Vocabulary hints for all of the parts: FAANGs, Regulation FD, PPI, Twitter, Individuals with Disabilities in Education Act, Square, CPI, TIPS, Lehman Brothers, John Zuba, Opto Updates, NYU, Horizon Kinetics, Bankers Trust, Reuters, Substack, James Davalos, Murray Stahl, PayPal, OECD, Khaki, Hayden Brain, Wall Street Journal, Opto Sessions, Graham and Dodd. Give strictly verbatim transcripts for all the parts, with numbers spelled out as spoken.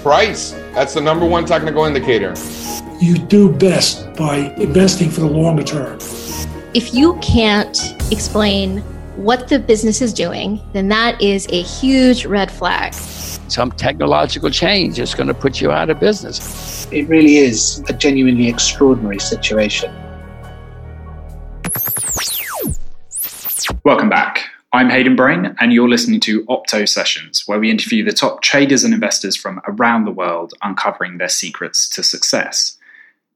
Price, that's the number one technical indicator. You do best by investing for the longer term. If you can't explain what the business is doing, then that is a huge red flag. Some technological change is going to put you out of business. It really is a genuinely extraordinary situation. Welcome back. I'm Hayden Brain, and you're listening to Opto Sessions, where we interview the top traders and investors from around the world, uncovering their secrets to success.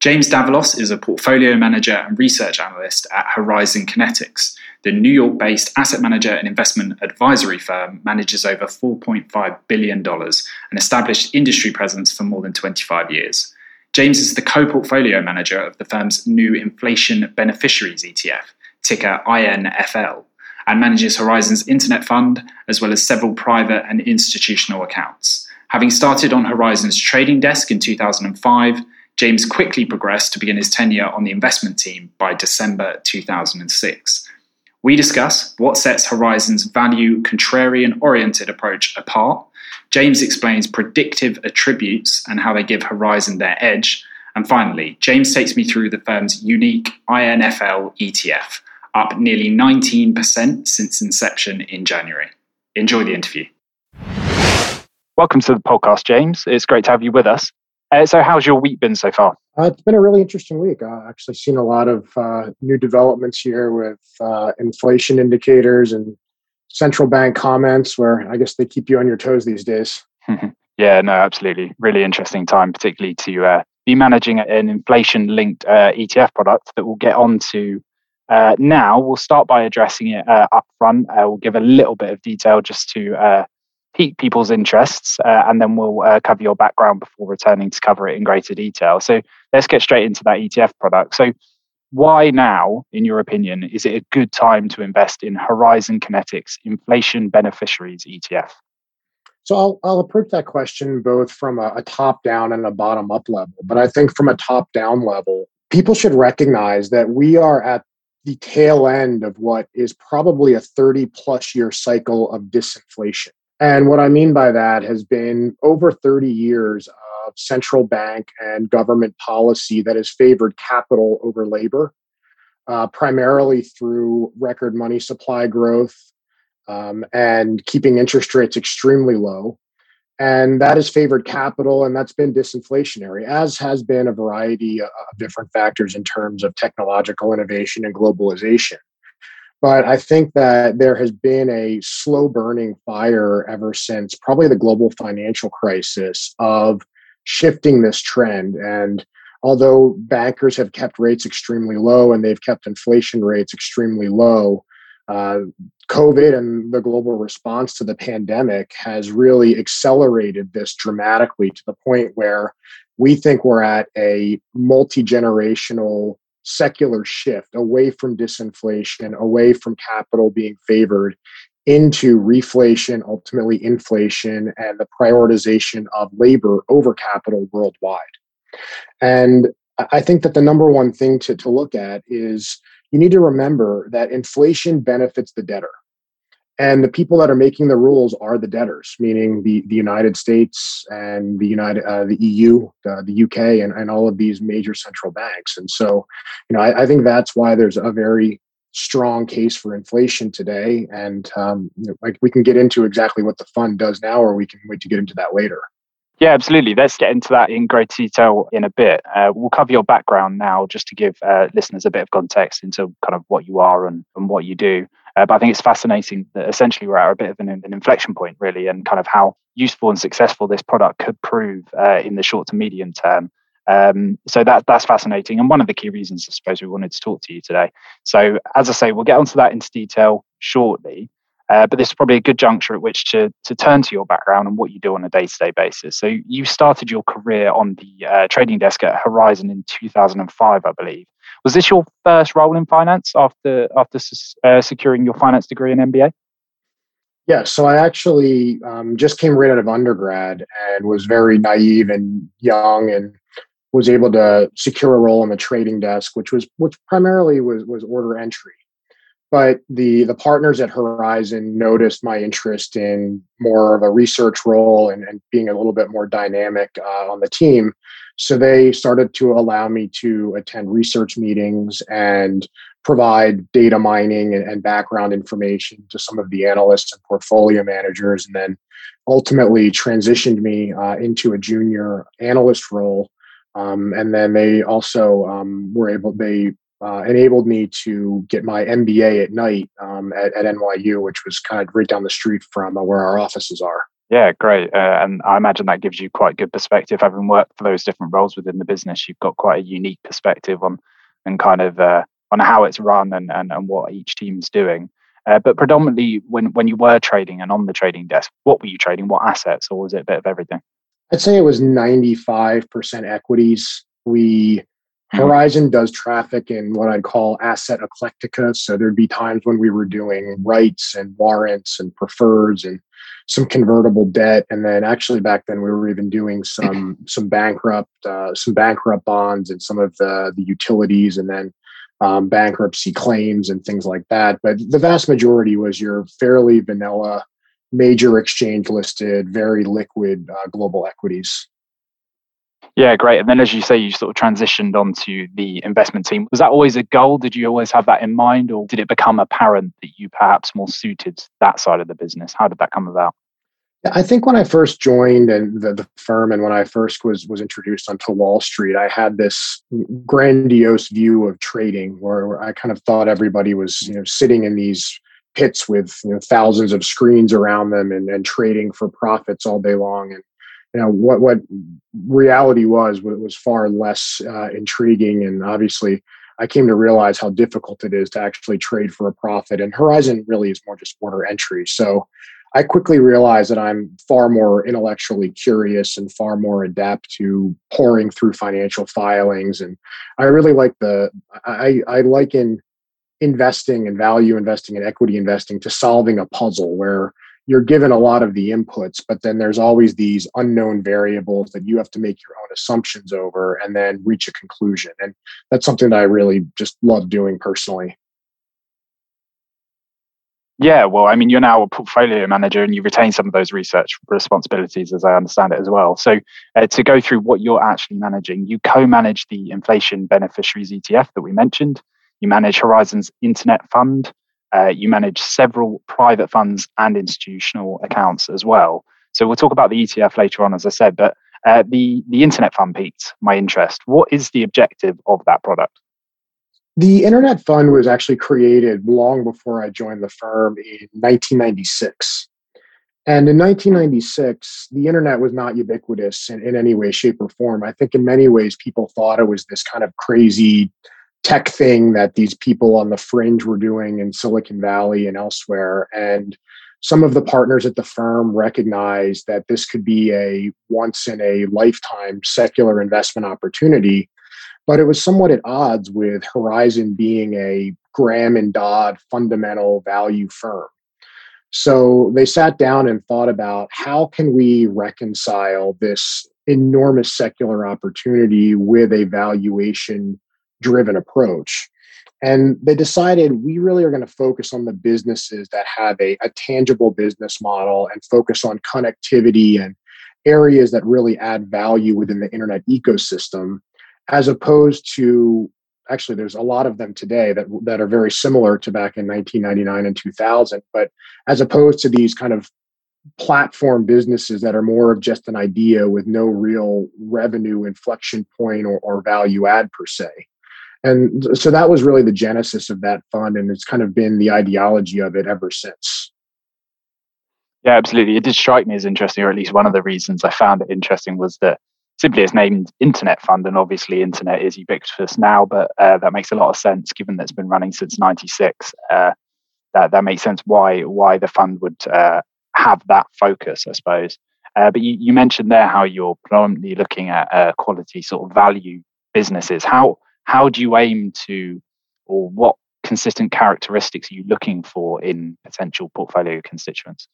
James Davalos is a portfolio manager and research analyst at Horizon Kinetics. The New York-based asset manager and investment advisory firm manages over four point five billion dollars and established industry presence for more than twenty-five years. James is the co-portfolio manager of the firm's new Inflation Beneficiaries E T F, ticker I N F L. And manages Horizon's Internet Fund, as well as several private and institutional accounts. Having started on Horizon's trading desk in two thousand five, James quickly progressed to begin his tenure on the investment team by December two thousand six. We discuss what sets Horizon's value contrarian-oriented approach apart. James explains predictive attributes and how they give Horizon their edge. And finally, James takes me through the firm's unique I N F L E T F, up nearly nineteen percent since inception in January. Enjoy the interview. Welcome to the podcast, James. It's great to have you with us. Uh, so how's your week been so far? Uh, it's been a really interesting week. I've actually seen a lot of uh, new developments here with uh, inflation indicators and central bank comments, where I guess they keep you on your toes these days. Yeah, no, absolutely. Really interesting time, particularly to uh, be managing an inflation-linked uh, E T F product that we'll get on to Uh, now, we'll start by addressing it uh, up front. Uh, we'll give a little bit of detail just to uh, pique people's interests, uh, and then we'll uh, cover your background before returning to cover it in greater detail. So let's get straight into that E T F product. So why now, in your opinion, is it a good time to invest in Horizon Kinetics Inflation Beneficiaries E T F? So I'll, I'll approach that question both from a, a top-down and a bottom-up level. But I think from a top-down level, people should recognize that we are at the tail end of what is probably a thirty plus year cycle of disinflation. And what I mean by that has been over thirty years of central bank and government policy that has favored capital over labor, uh, primarily through record money supply growth um, and keeping interest rates extremely low. And that has favored capital, and that's been disinflationary, as has been a variety of different factors in terms of technological innovation and globalization. But I think that there has been a slow burning fire ever since probably the global financial crisis of shifting this trend. And although bankers have kept rates extremely low and they've kept inflation rates extremely low, uh, COVID and the global response to the pandemic has really accelerated this dramatically to the point where we think we're at a multi-generational secular shift away from disinflation, away from capital being favored, into reflation, ultimately inflation, and the prioritization of labor over capital worldwide. And I think that the number one thing to, to look at is you need to remember that inflation benefits the debtor. And the people that are making the rules are the debtors, meaning the, the United States and the United uh, the E U, uh, the U K, and, and all of these major central banks. And so, you know, I, I think that's why there's a very strong case for inflation today. And um, you know, like we can get into exactly what the fund does now, or we can wait to get into that later. Yeah, absolutely. Let's get into that in great detail in a bit. Uh, we'll cover your background now just to give uh, listeners a bit of context into kind of what you are and, and what you do. Uh, but I think it's fascinating that essentially we're at a bit of an, an inflection point, really, and kind of how useful and successful this product could prove uh, in the short to medium term. Um, so that that's fascinating. And one of the key reasons, I suppose, we wanted to talk to you today. So as I say, we'll get onto that into detail shortly. Uh, but this is probably a good juncture at which to to turn to your background and what you do on a day-to-day basis. So you started your career on the uh, trading desk at Horizon in two thousand five, I believe. Was this your first role in finance after after uh, securing your finance degree and M B A? Yeah, so I actually um, just came right out of undergrad and was very naive and young and was able to secure a role on the trading desk, which was which primarily was was order entry. But the the partners at Horizon noticed my interest in more of a research role and, and being a little bit more dynamic uh, on the team. So they started to allow me to attend research meetings and provide data mining and, and background information to some of the analysts and portfolio managers, and then ultimately transitioned me uh, into a junior analyst role. Um, and then they also um, were able, they Uh, enabled me to get my M B A at night um, at, at N Y U, which was kind of right down the street from uh, where our offices are. Yeah, great. Uh, and I imagine that gives you quite good perspective. Having worked for those different roles within the business, you've got quite a unique perspective on and kind of uh, on how it's run and, and, and what each team's doing. Uh, but predominantly, when, when you were trading and on the trading desk, what were you trading? What assets? Or was it a bit of everything? I'd say it was ninety-five percent equities. We... Horizon does traffic in what I'd call asset eclectica. So there'd be times when we were doing rights and warrants and preferreds and some convertible debt. And then actually back then we were even doing some some bankrupt uh, some bankrupt bonds and some of the, the utilities and then um, bankruptcy claims and things like that. But the vast majority was your fairly vanilla, major exchange listed, very liquid uh, global equities. Yeah, great. And then, as you say, you sort of transitioned onto the investment team. Was that always a goal? Did you always have that in mind, or did it become apparent that you perhaps more suited to that side of the business? How did that come about? I think when I first joined and the, the firm and when I first was was introduced onto Wall Street, I had this grandiose view of trading where I kind of thought everybody was, you know, sitting in these pits with, you know, thousands of screens around them and, and trading for profits all day long. And you know, what what reality was was far less uh, intriguing, and obviously, I came to realize how difficult it is to actually trade for a profit. And Horizon really is more just order entry. So, I quickly realized that I'm far more intellectually curious and far more adept to poring through financial filings. And I really like the I I liken investing and value investing and equity investing to solving a puzzle where you're given a lot of the inputs, but then there's always these unknown variables that you have to make your own assumptions over and then reach a conclusion. And that's something that I really just love doing personally. Yeah, well, I mean, you're now a portfolio manager and you retain some of those research responsibilities, as I understand it as well. So uh, to go through what you're actually managing, you co-manage the Inflation Beneficiaries E T F that we mentioned. You manage Horizon's Internet Fund. Uh, you manage several private funds and institutional accounts as well. So we'll talk about the E T F later on, as I said, but uh, the, the Internet Fund piqued my interest. What is the objective of that product? The Internet Fund was actually created long before I joined the firm in nineteen ninety-six. And in nineteen ninety-six, the Internet was not ubiquitous in, in any way, shape, or form. I think in many ways, people thought it was this kind of crazy tech thing that these people on the fringe were doing in Silicon Valley and elsewhere. And some of the partners at the firm recognized that this could be a once in a lifetime secular investment opportunity, but it was somewhat at odds with Horizon being a Graham and Dodd fundamental value firm. So they sat down and thought about how can we reconcile this enormous secular opportunity with a valuation driven approach. And they decided we really are going to focus on the businesses that have a, a tangible business model and focus on connectivity and areas that really add value within the internet ecosystem, as opposed to, actually, there's a lot of them today that, that are very similar to back in nineteen ninety-nine and two thousand, but as opposed to these kind of platform businesses that are more of just an idea with no real revenue inflection point or, or value add per se. And so that was really the genesis of that fund, and it's kind of been the ideology of it ever since. Yeah, absolutely. It did strike me as interesting, or at least one of the reasons I found it interesting was that simply it's named Internet Fund, and obviously internet is ubiquitous now, but uh, that makes a lot of sense given that it's been running since ninety-six. Uh, that, that makes sense why why the fund would uh, have that focus, I suppose. Uh, but you, you mentioned there how you're predominantly looking at uh, quality sort of value businesses. How... How do you aim to, or what consistent characteristics are you looking for in potential portfolio constituents?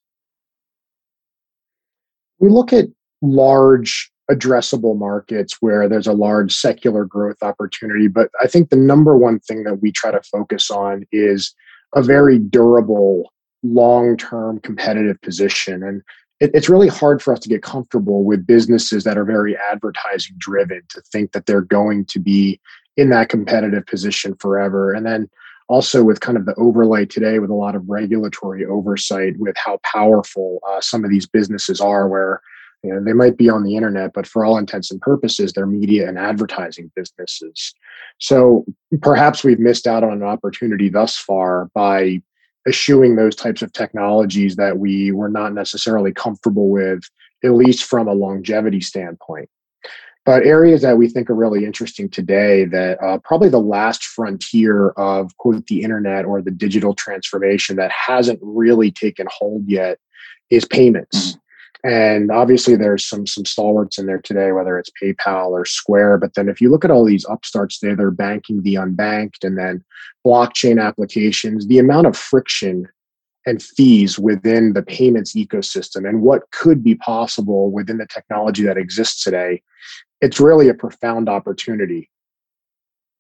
We look at large addressable markets where there's a large secular growth opportunity, but I think the number one thing that we try to focus on is a very durable, long-term competitive position. And it, it's really hard for us to get comfortable with businesses that are very advertising driven to think that they're going to be in that competitive position forever. And then also with kind of the overlay today with a lot of regulatory oversight with how powerful uh, some of these businesses are, where you know, they might be on the internet, but for all intents and purposes, they're media and advertising businesses. So perhaps we've missed out on an opportunity thus far by eschewing those types of technologies that we were not necessarily comfortable with, at least from a longevity standpoint. But areas that we think are really interesting today that uh, probably the last frontier of, quote, the internet or the digital transformation that hasn't really taken hold yet is payments. Mm-hmm. And obviously, there's some some stalwarts in there today, whether it's PayPal or Square. But then if you look at all these upstarts today, they're banking the unbanked and then blockchain applications, the amount of friction and fees within the payments ecosystem and what could be possible within the technology that exists today, it's really a profound opportunity.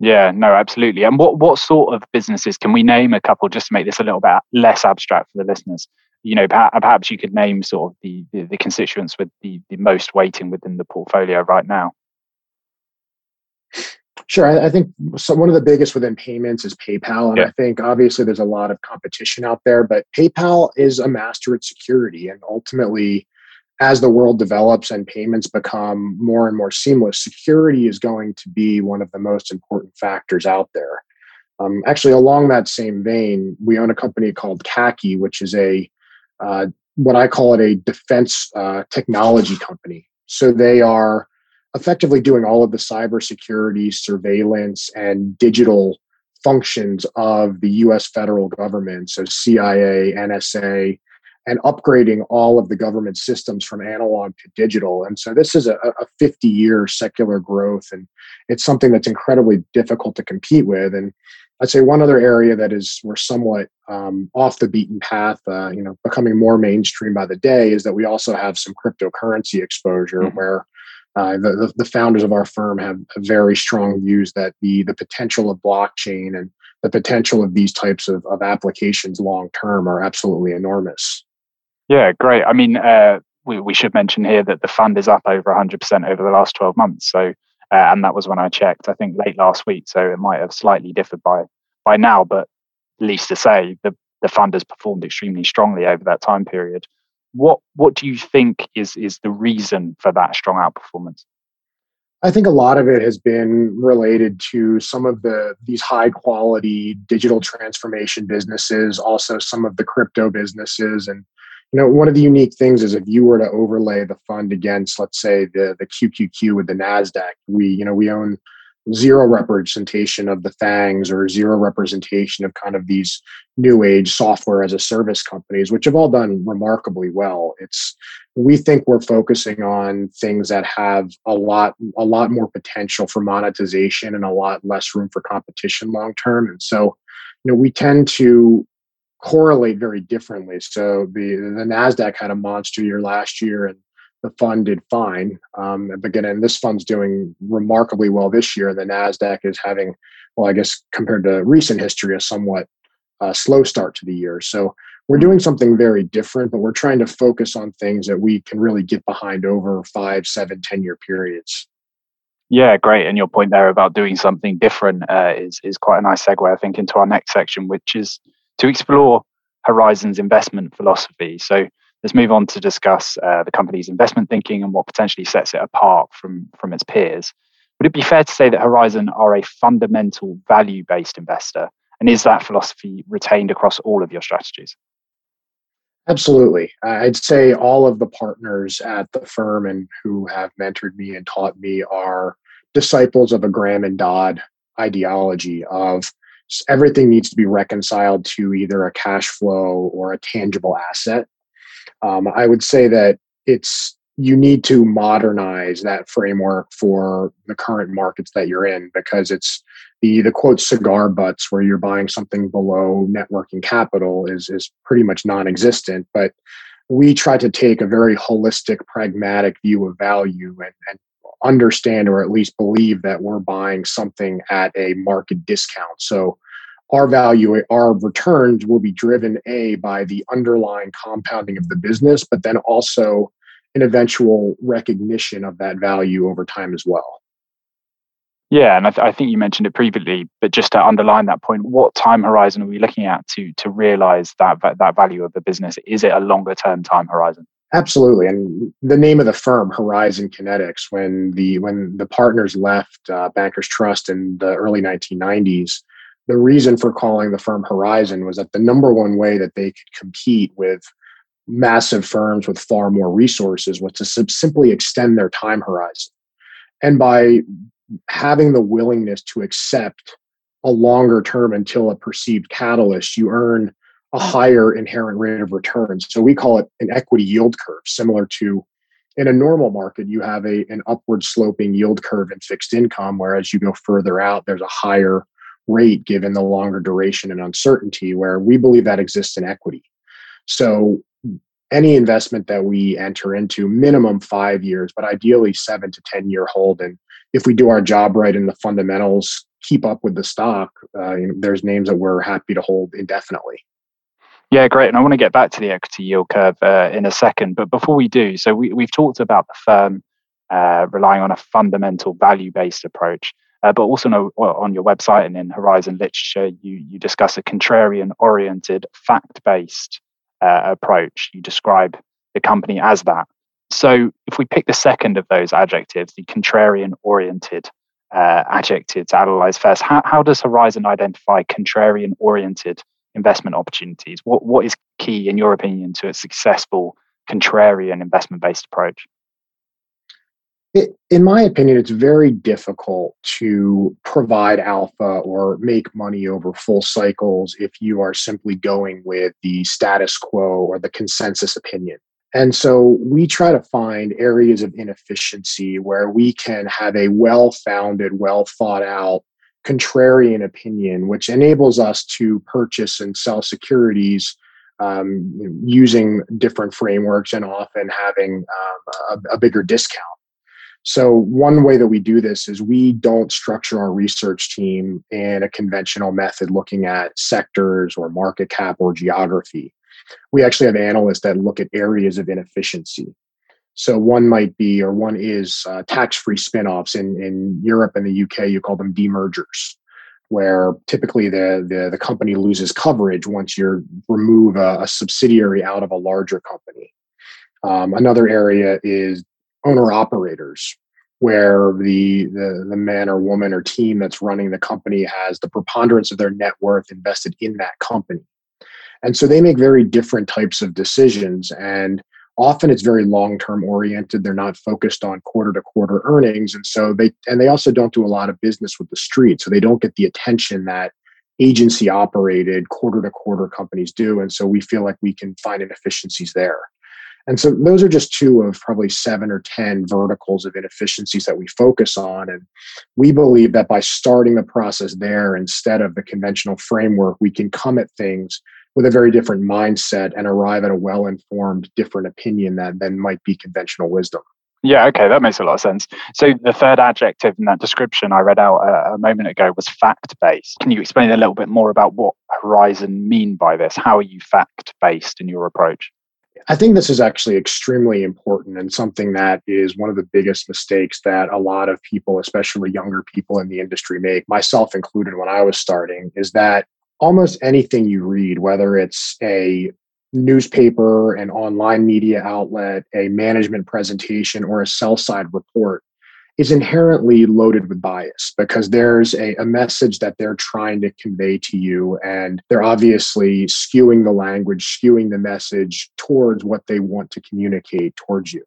Yeah, no, absolutely. And what, what sort of businesses can we name a couple just to make this a little bit less abstract for the listeners? You know, perhaps you could name sort of the, the, the constituents with the, the most weighting within the portfolio right now. Sure. I, I think so one of the biggest within payments is PayPal. And yeah. I think obviously there's a lot of competition out there, but PayPal is a master at security. And ultimately, as the world develops and payments become more and more seamless, security is going to be one of the most important factors out there. Um, actually, along that same vein, we own a company called Khaki, which is a Uh, what I call it a defense uh, technology company. So they are effectively doing all of the cybersecurity, surveillance, and digital functions of the U S federal government, so C I A, N S A, and upgrading all of the government systems from analog to digital. And so this is a, a fifty-year secular growth, and it's something that's incredibly difficult to compete with. And I'd say one other area that is we're somewhat um, off the beaten path, uh, you know, becoming more mainstream by the day, is that we also have some cryptocurrency exposure, mm-hmm. where uh, the, the founders of our firm have very strong views that the the potential of blockchain and the potential of these types of, of applications long term are absolutely enormous. Yeah, great. I mean, uh, we we should mention here that the fund is up over one hundred percent over the last twelve months. So. Uh, and that was when I checked, I think late last week. So it might have slightly differed by by now, but needless to say, the, the fund has performed extremely strongly over that time period. What what do you think is is the reason for that strong outperformance? I think a lot of it has been related to some of the these high quality digital transformation businesses, also some of the crypto businesses. And you know, one of the unique things is if you were to overlay the fund against, let's say, the, the Q Q Q with the NASDAQ, we, you know, we own zero representation of the FAANGs or zero representation of kind of these new age software as a service companies, which have all done remarkably well. It's, we think we're focusing on things that have a lot, a lot more potential for monetization and a lot less room for competition long term. And so, you know, we tend to correlate very differently. So the, the NASDAQ had a monster year last year and the fund did fine. Um, but again, this fund's doing remarkably well this year. The NASDAQ is having, well, I guess compared to recent history, a somewhat uh, slow start to the year. So we're doing something very different, but we're trying to focus on things that we can really get behind over five, seven, ten year periods. Yeah, great. And your point there about doing something different uh, is, is quite a nice segue, I think, into our next section, which is to explore Horizon's investment philosophy. So let's move on to discuss uh, the company's investment thinking and what potentially sets it apart from, from its peers. Would it be fair to say that Horizon are a fundamental value-based investor? And is that philosophy retained across all of your strategies? Absolutely. I'd say all of the partners at the firm and who have mentored me and taught me are disciples of a Graham and Dodd ideology of everything needs to be reconciled to either a cash flow or a tangible asset. Um, I would say that it's you need to modernize that framework for the current markets that you're in, because it's the the quote cigar butts where you're buying something below net working capital is is pretty much non-existent. But we try to take a very holistic, pragmatic view of value and, and understand or at least believe that we're buying something at a market discount. So our value, our returns will be driven, A, by the underlying compounding of the business, but then also an eventual recognition of that value over time as well. Yeah, and I, th- I think you mentioned it previously, but just to underline that point, what time horizon are we looking at to to realize that that value of the business? Is it a longer term time horizon? Absolutely, and the name of the firm, Horizon Kinetics, when the when the partners left uh, Bankers Trust in the early nineteen nineties, the reason for calling the firm Horizon was that the number one way that they could compete with massive firms with far more resources was to simply extend their time horizon, and by having the willingness to accept a longer term until a perceived catalyst, you earn a higher inherent rate of return. So we call it an equity yield curve, similar to in a normal market, you have a, an upward sloping yield curve in fixed income, whereas you go further out, there's a higher rate given the longer duration and uncertainty, where we believe that exists in equity. So any investment that we enter into, minimum five years, but ideally seven to ten year hold. And if we do our job right and the fundamentals keep up with the stock, uh, you know, there's names that we're happy to hold indefinitely. Yeah, great. And I want to get back to the equity yield curve uh, in a second. But before we do, so we, we've talked about the firm uh, relying on a fundamental value-based approach, uh, but also on, a, on your website and in Horizon Literature, you, you discuss a contrarian-oriented, fact-based Uh, approach. You describe the company as that. So if we pick the second of those adjectives, the contrarian-oriented uh, adjective to analyze first, how, how does Horizon identify contrarian-oriented investment opportunities? What What is key, in your opinion, to a successful contrarian investment-based approach? It, in my opinion, it's very difficult to provide alpha or make money over full cycles if you are simply going with the status quo or the consensus opinion. And so we try to find areas of inefficiency where we can have a well-founded, well-thought-out contrarian opinion, which enables us to purchase and sell securities um, using different frameworks and often having um, a, a bigger discount. So one way that we do this is we don't structure our research team in a conventional method looking at sectors or market cap or geography. We actually have analysts that look at areas of inefficiency. So one might be, or one is uh, tax-free spinoffs. In, in Europe and the U K, you call them demergers, where typically the, the, the company loses coverage once you remove a, a subsidiary out of a larger company. Um, another area is owner-operators, where the, the the man or woman or team that's running the company has the preponderance of their net worth invested in that company. And so they make very different types of decisions. And often it's very long-term oriented. They're not focused on quarter-to-quarter earnings. And so they and they also don't do a lot of business with the street. So they don't get the attention that agency-operated quarter-to-quarter companies do. And so we feel like we can find inefficiencies there. And so those are just two of probably seven or ten verticals of inefficiencies that we focus on. And we believe that by starting the process there instead of the conventional framework, we can come at things with a very different mindset and arrive at a well-informed, different opinion that then might be conventional wisdom. Yeah, okay, that makes a lot of sense. So the third adjective in that description I read out a, a moment ago was fact-based. Can you explain a little bit more about what Horizon mean by this? How are you fact-based in your approach? I think this is actually extremely important and something that is one of the biggest mistakes that a lot of people, especially younger people in the industry, make, myself included when I was starting, is that almost anything you read, whether it's a newspaper, an online media outlet, a management presentation, or a sell-side report, is inherently loaded with bias because there's a, a message that they're trying to convey to you. And they're obviously skewing the language, skewing the message towards what they want to communicate towards you.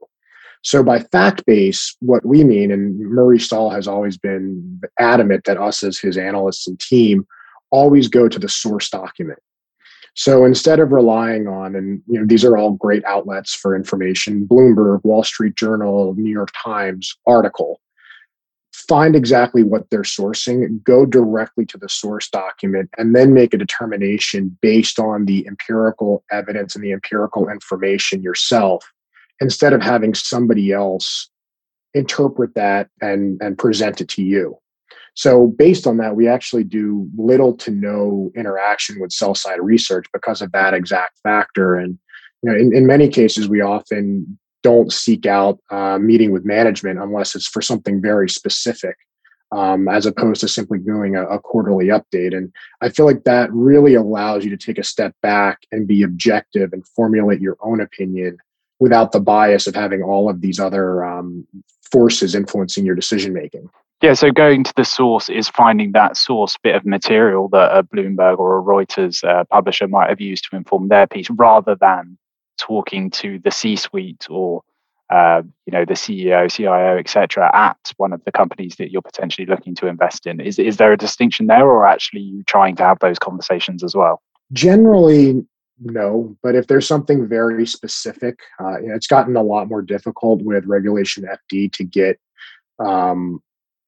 So by fact-based, what we mean, and Murray Stahl has always been adamant that us as his analysts and team always go to the source document. So instead of relying on, and you know, these are all great outlets for information, Bloomberg, Wall Street Journal, New York Times article, find exactly what they're sourcing, go directly to the source document, and then make a determination based on the empirical evidence and the empirical information yourself, instead of having somebody else interpret that and, and present it to you. So based on that, we actually do little to no interaction with sell-side research because of that exact factor. And you know, in, in many cases, we often don't seek out uh, meeting with management unless it's for something very specific, um, as opposed to simply doing a, a quarterly update. And I feel like that really allows you to take a step back and be objective and formulate your own opinion without the bias of having all of these other um, forces influencing your decision-making. Yeah, so going to the source is finding that source bit of material that a Bloomberg or a Reuters uh, publisher might have used to inform their piece, rather than talking to the C-suite or uh, you know the C E O, C I O, et cetera, at one of the companies that you're potentially looking to invest in. Is is there a distinction there, or actually you trying to have those conversations as well? Generally, no, but if there's something very specific, uh, you know, it's gotten a lot more difficult with Regulation F D to get Um,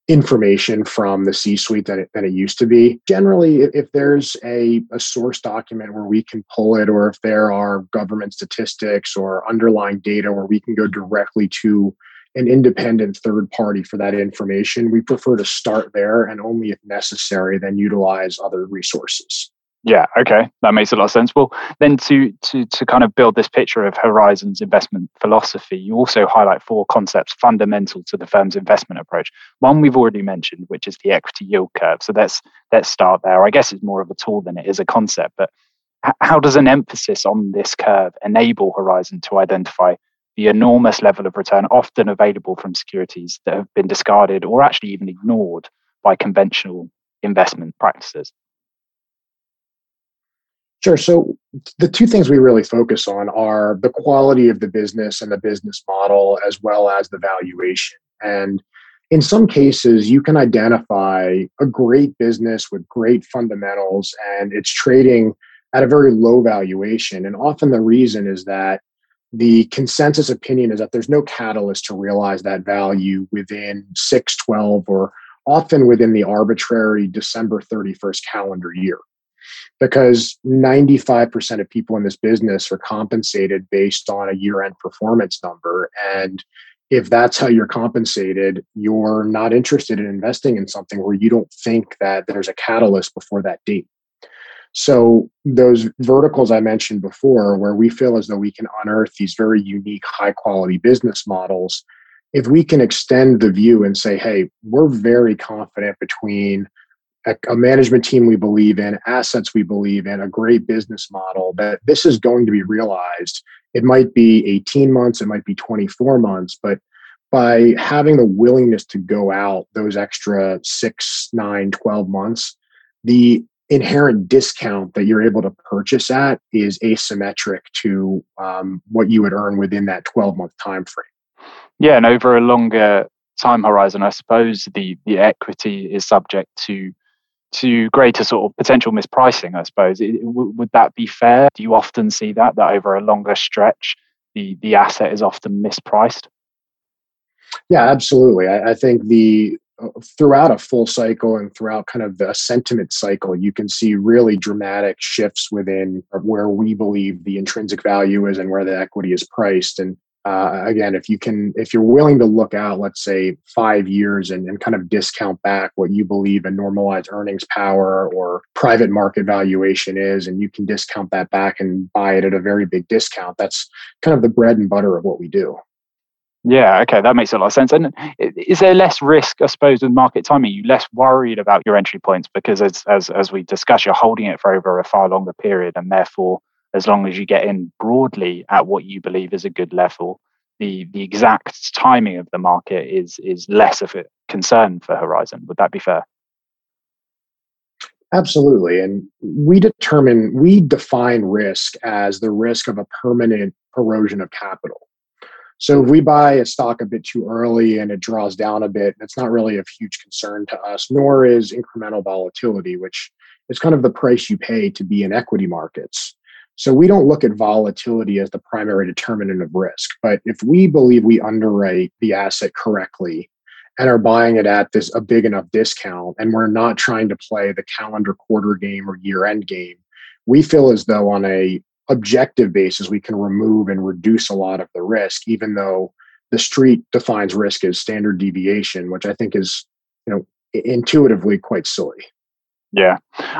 information from the C-suite than it, than it used to be. Generally, if there's a, a source document where we can pull it, or if there are government statistics or underlying data where we can go directly to an independent third party for that information, we prefer to start there and only if necessary, then utilize other resources. Yeah, okay. That makes a lot of sense. Well, then to to to kind of build this picture of Horizon's investment philosophy, you also highlight four concepts fundamental to the firm's investment approach. One we've already mentioned, which is the equity yield curve. So let's, let's start there. I guess it's more of a tool than it is a concept, but how does an emphasis on this curve enable Horizon to identify the enormous level of return often available from securities that have been discarded or actually even ignored by conventional investment practices? Sure. So the two things we really focus on are the quality of the business and the business model, as well as the valuation. And in some cases, you can identify a great business with great fundamentals, and it's trading at a very low valuation. And often the reason is that the consensus opinion is that there's no catalyst to realize that value within six, twelve, or often within the arbitrary December thirty-first calendar year, because ninety-five percent of people in this business are compensated based on a year-end performance number. And if that's how you're compensated, you're not interested in investing in something where you don't think that there's a catalyst before that date. So those verticals I mentioned before, where we feel as though we can unearth these very unique, high-quality business models, if we can extend the view and say, hey, we're very confident between a management team we believe in, assets we believe in, a great business model, that this is going to be realized. It might be eighteen months, it might be twenty-four months, but by having the willingness to go out those extra six, nine, twelve months, the inherent discount that you're able to purchase at is asymmetric to um, what you would earn within that twelve-month time frame. Yeah, and over a longer time horizon, I suppose the the equity is subject to to greater sort of potential mispricing, I suppose. It, w- would that be fair? Do you often see that, that over a longer stretch, the, the asset is often mispriced? Yeah, absolutely. I, I think the uh, throughout a full cycle and throughout kind of the sentiment cycle, you can see really dramatic shifts within where we believe the intrinsic value is and where the equity is priced. And Uh, again, if you can, if you're willing to look out, let's say five years and, and kind of discount back what you believe a normalized earnings power or private market valuation is, and you can discount that back and buy it at a very big discount, that's kind of the bread and butter of what we do. Yeah, okay, that makes a lot of sense. And is there less risk, I suppose, with market timing? Are you less worried about your entry points because, as as as we discussed, you're holding it for over a far longer period, and therefore, as long as you get in broadly at what you believe is a good level, the the exact timing of the market is is less of a concern for Horizon. Would that be fair? Absolutely. And we determine, we define risk as the risk of a permanent erosion of capital. So if we buy a stock a bit too early and it draws down a bit, it's not really a huge concern to us, nor is incremental volatility, which is kind of the price you pay to be in equity markets. So we don't look at volatility as the primary determinant of risk. But if we believe we underwrite the asset correctly and are buying it at this a big enough discount, and we're not trying to play the calendar quarter game or year-end game, we feel as though on a objective basis, we can remove and reduce a lot of the risk, even though the street defines risk as standard deviation, which I think is, you know, intuitively quite silly. Yeah.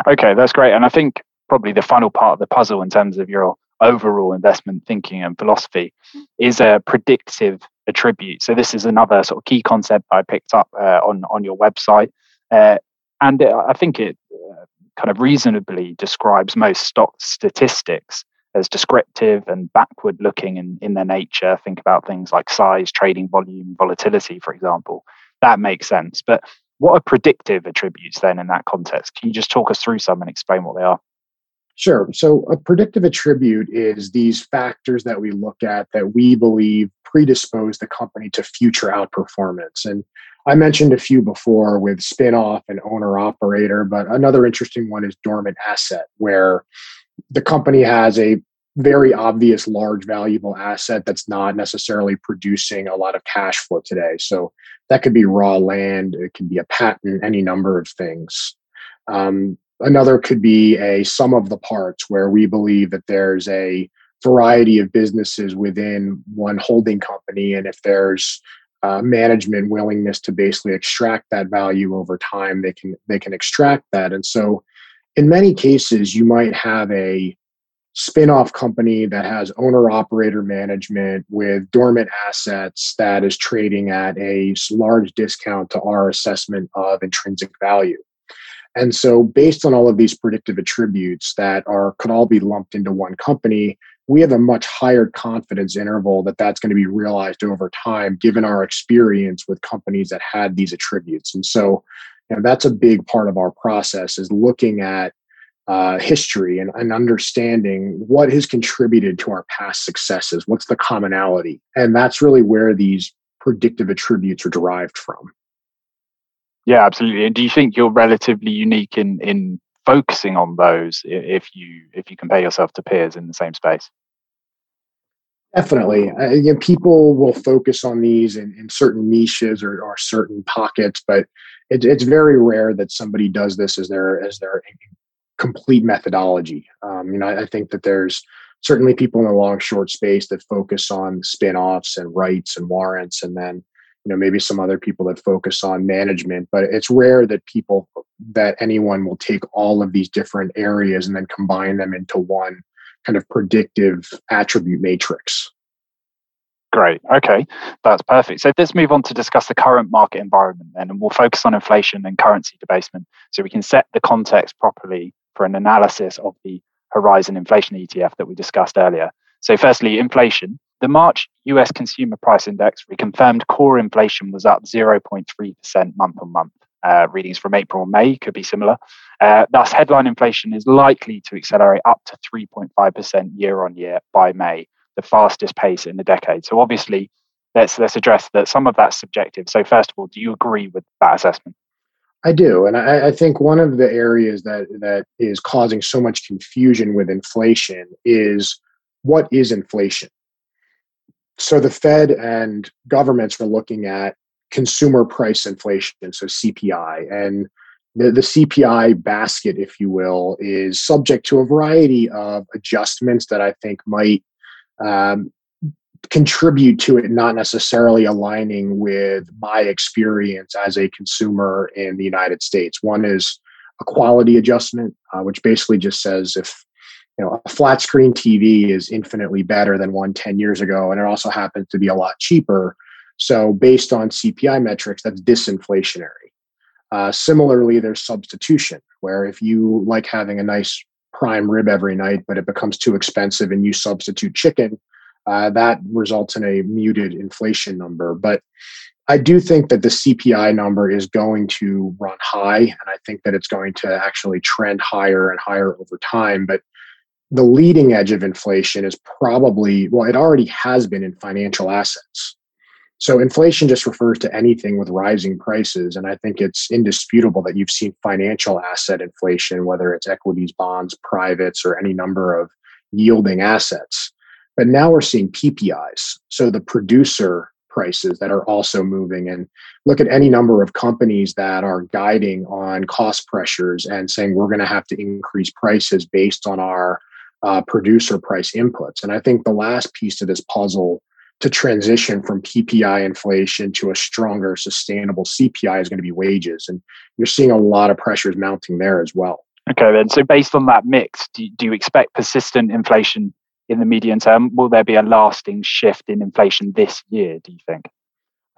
Okay, that's great. And I think probably the final part of the puzzle in terms of your overall investment thinking and philosophy is a predictive attribute. So this is another sort of key concept I picked up uh, on, on your website. Uh, and it, I think it uh, kind of reasonably describes most stock statistics as descriptive and backward looking in, in their nature. Think about things like size, trading volume, volatility, for example. That makes sense. But what are predictive attributes then in that context? Can you just talk us through some and explain what they are? Sure. So a predictive attribute is these factors that we look at that we believe predispose the company to future outperformance. And I mentioned a few before with spinoff and owner-operator, but another interesting one is dormant asset, where the company has a very obvious, large, valuable asset that's not necessarily producing a lot of cash flow today. So that could be raw land, it could be a patent, any number of things. Um, Another could be a sum of the parts, where we believe that there's a variety of businesses within one holding company. And if there's uh, management willingness to basically extract that value over time, they can they can extract that. And so in many cases, you might have a spin-off company that has owner-operator management with dormant assets that is trading at a large discount to our assessment of intrinsic value. And so based on all of these predictive attributes that are could all be lumped into one company, we have a much higher confidence interval that that's going to be realized over time, given our experience with companies that had these attributes. And so, you know, that's a big part of our process, is looking at uh, history and, and understanding what has contributed to our past successes, what's the commonality. And that's really where these predictive attributes are derived from. Yeah, absolutely. And do you think you're relatively unique in, in focusing on those if you if you compare yourself to peers in the same space? Definitely. Uh, you know, people will focus on these in, in certain niches or, or certain pockets, but it, it's very rare that somebody does this as their as their complete methodology. Um, you know, I, I think that there's certainly people in the long short space that focus on spin-offs and rights and warrants, and then, you know, maybe some other people that focus on management, but it's rare that people, that anyone will take all of these different areas and then combine them into one kind of predictive attribute matrix. Great. Okay. That's perfect. So let's move on to discuss the current market environment then, and we'll focus on inflation and currency debasement so we can set the context properly for an analysis of the Horizon Inflation E T F that we discussed earlier. So firstly, inflation. The March U S Consumer Price Index reconfirmed core inflation was up zero point three percent month on month. Uh, readings from April and May could be similar. Uh, thus, headline inflation is likely to accelerate up to three point five percent year on year by May, the fastest pace in a decade. So obviously, let's, let's address that. Some of that's subjective. So first of all, do you agree with that assessment? I do. And I, I think one of the areas that that is causing so much confusion with inflation is, what is inflation? So the Fed and governments are looking at consumer price inflation, so C P I. And the, the C P I basket, if you will, is subject to a variety of adjustments that I think might um, contribute to it not necessarily aligning with my experience as a consumer in the United States. One is a quality adjustment, uh, which basically just says if You know, a flat screen T V is infinitely better than one ten years ago, and it also happens to be a lot cheaper. So based on C P I metrics, that's disinflationary. Uh, similarly, there's substitution, where if you like having a nice prime rib every night, but it becomes too expensive and you substitute chicken, uh, that results in a muted inflation number. But I do think that the C P I number is going to run high, and I think that it's going to actually trend higher and higher over time. But the leading edge of inflation is probably, well, it already has been in financial assets. So inflation just refers to anything with rising prices. And I think it's indisputable that you've seen financial asset inflation, whether it's equities, bonds, privates, or any number of yielding assets. But now we're seeing P P Is. So the producer prices that are also moving, and look at any number of companies that are guiding on cost pressures and saying, we're going to have to increase prices based on our Uh, producer price inputs. And I think the last piece to this puzzle to transition from P P I inflation to a stronger, sustainable C P I is going to be wages. And you're seeing a lot of pressures mounting there as well. Okay, then. So based on that mix, do you, do you expect persistent inflation in the medium term? Will there be a lasting shift in inflation this year, do you think?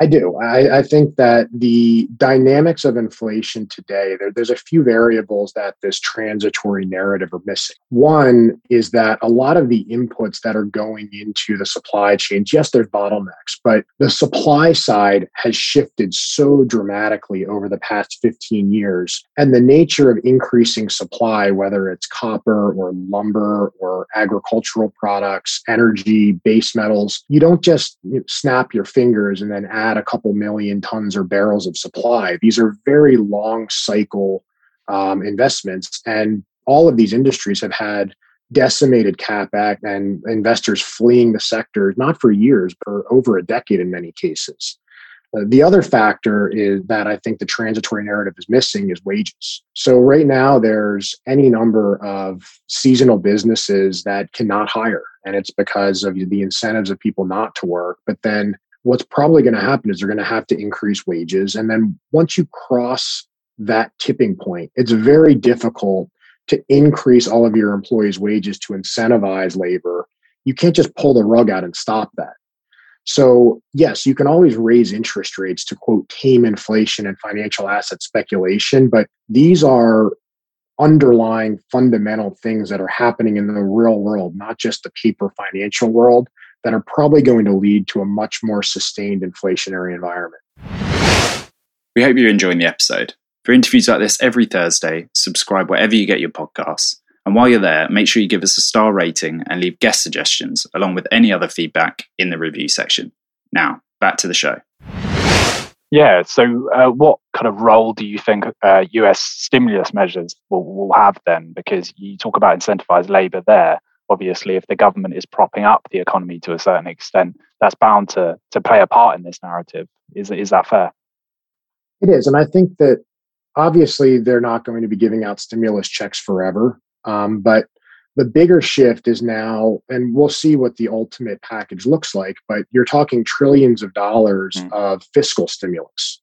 I do. I, I think that the dynamics of inflation today, there, there's a few variables that this transitory narrative are missing. One is that a lot of the inputs that are going into the supply chains, yes, there's bottlenecks, but the supply side has shifted so dramatically over the past fifteen years. And the nature of increasing supply, whether it's copper or lumber or agricultural products, energy, base metals, you don't just snap your fingers and then add a couple million tons or barrels of supply. These are very long cycle um, investments. And all of these industries have had decimated CapEx and investors fleeing the sector, not for years, but for over a decade in many cases. Uh, the other factor is that I think the transitory narrative is missing is wages. So right now there's any number of seasonal businesses that cannot hire. And it's because of the incentives of people not to work. But then what's probably going to happen is they're going to have to increase wages. And then once you cross that tipping point, it's very difficult to increase all of your employees' wages to incentivize labor. You can't just pull the rug out and stop that. So yes, you can always raise interest rates to, quote, tame inflation and financial asset speculation, but these are underlying fundamental things that are happening in the real world, not just the paper financial world, that are probably going to lead to a much more sustained inflationary environment. We hope you're enjoying the episode. For interviews like this every Thursday, subscribe wherever you get your podcasts. And while you're there, make sure you give us a star rating and leave guest suggestions along with any other feedback in the review section. Now, back to the show. Yeah, so uh, what kind of role do you think uh, U S stimulus measures will, will have then? Because you talk about incentivized labor there. Obviously, if the government is propping up the economy to a certain extent, that's bound to to play a part in this narrative. Is is that fair? It is. And I think that obviously they're not going to be giving out stimulus checks forever. Um, but the bigger shift is now, and we'll see what the ultimate package looks like, but you're talking trillions of dollars mm. of fiscal stimulus.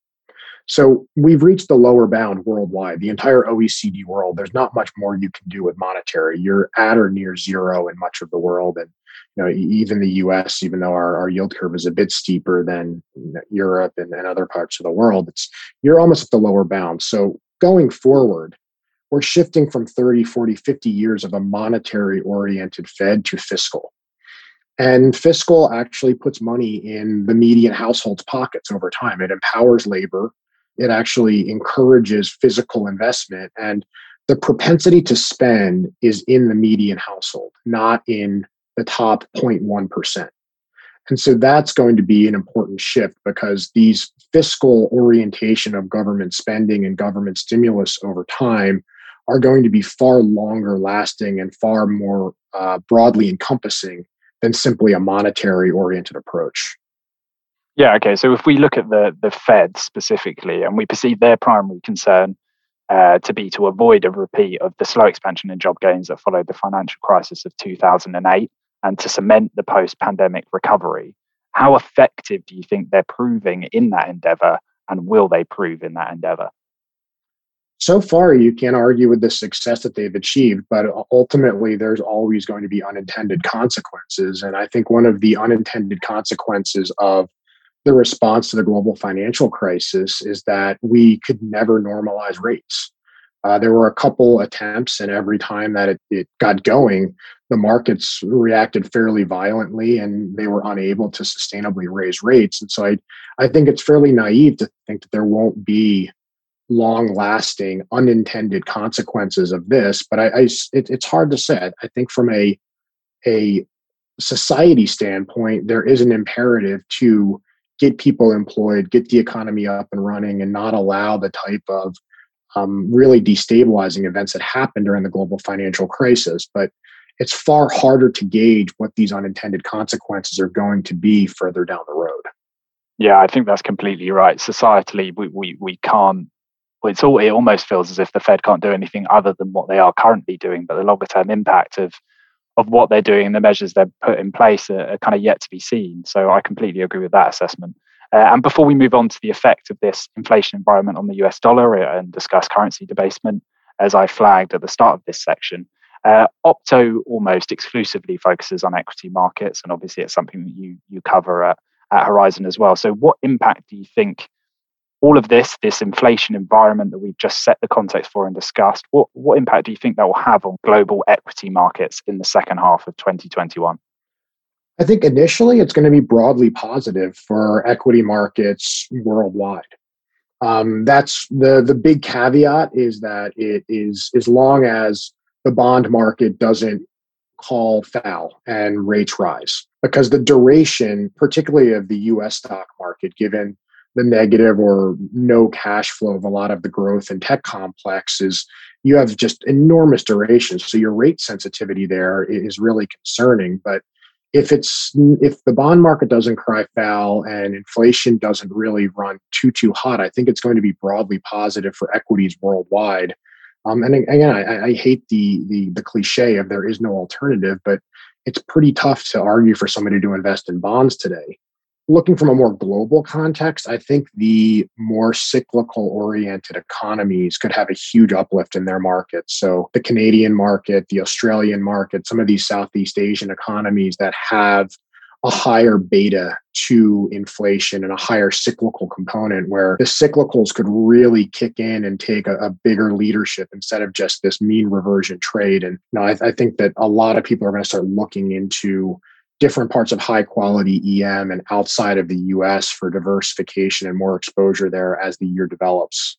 So we've reached the lower bound worldwide, the entire O E C D world. There's not much more you can do with monetary. You're at or near zero in much of the world. And you know, even the U S, even though our, our yield curve is a bit steeper than Europe and, and other parts of the world, it's you're almost at the lower bound. So going forward, we're shifting from thirty, forty, fifty years of a monetary-oriented Fed to fiscal. And fiscal actually puts money in the median household's pockets over time. It empowers labor. It actually encourages physical investment, and the propensity to spend is in the median household, not in the top zero point one percent. And so that's going to be an important shift because these fiscal orientation of government spending and government stimulus over time are going to be far longer lasting and far more uh, broadly encompassing than simply a monetary oriented approach. Yeah, okay. So if we look at the the Fed specifically, and we perceive their primary concern uh, to be to avoid a repeat of the slow expansion in job gains that followed the financial crisis of two thousand eight and to cement the post-pandemic recovery, how effective do you think they're proving in that endeavor, and will they prove in that endeavor? So far, you can't argue with the success that they've achieved, but ultimately, there's always going to be unintended consequences. And I think one of the unintended consequences of the response to the global financial crisis is that we could never normalize rates. Uh, there were a couple attempts, and every time that it, it got going, the markets reacted fairly violently, and they were unable to sustainably raise rates. And so I, I think it's fairly naive to think that there won't be long-lasting, unintended consequences of this. But I, I it, it's hard to say. I think from a, a society standpoint, there is an imperative to get people employed, get the economy up and running, and not allow the type of um, really destabilizing events that happened during the global financial crisis. But it's far harder to gauge what these unintended consequences are going to be further down the road. Yeah, I think that's completely right. Societally, we we we can't. It's all. It almost feels as if the Fed can't do anything other than what they are currently doing. But the longer term impact of of what they're doing and the measures they've put in place are, are kind of yet to be seen. So I completely agree with that assessment. Uh, and before we move on to the effect of this inflation environment on the U S dollar and discuss currency debasement, as I flagged at the start of this section, uh, Opto almost exclusively focuses on equity markets, and obviously it's something that you you cover at, at Horizon as well. So what impact do you think all of this, this inflation environment that we've just set the context for and discussed, what, what impact do you think that will have on global equity markets in the second half of twenty twenty-one? I think initially it's going to be broadly positive for equity markets worldwide. Um, that's the the big caveat is that it is, as long as the bond market doesn't call foul and rates rise, because the duration, particularly of the U S stock market, given the negative or no cash flow of a lot of the growth in tech complexes, you have just enormous durations. So your rate sensitivity there is really concerning. But if it's if the bond market doesn't cry foul and inflation doesn't really run too, too hot, I think it's going to be broadly positive for equities worldwide. Um, and again, I, I hate the, the the cliche of there is no alternative, but it's pretty tough to argue for somebody to invest in bonds today. Looking from a more global context, I think the more cyclical-oriented economies could have a huge uplift in their markets. So the Canadian market, the Australian market, some of these Southeast Asian economies that have a higher beta to inflation and a higher cyclical component, where the cyclicals could really kick in and take a, a bigger leadership instead of just this mean reversion trade. And you know, I, I think that a lot of people are going to start looking into different parts of high quality E M and outside of the U S for diversification and more exposure there as the year develops.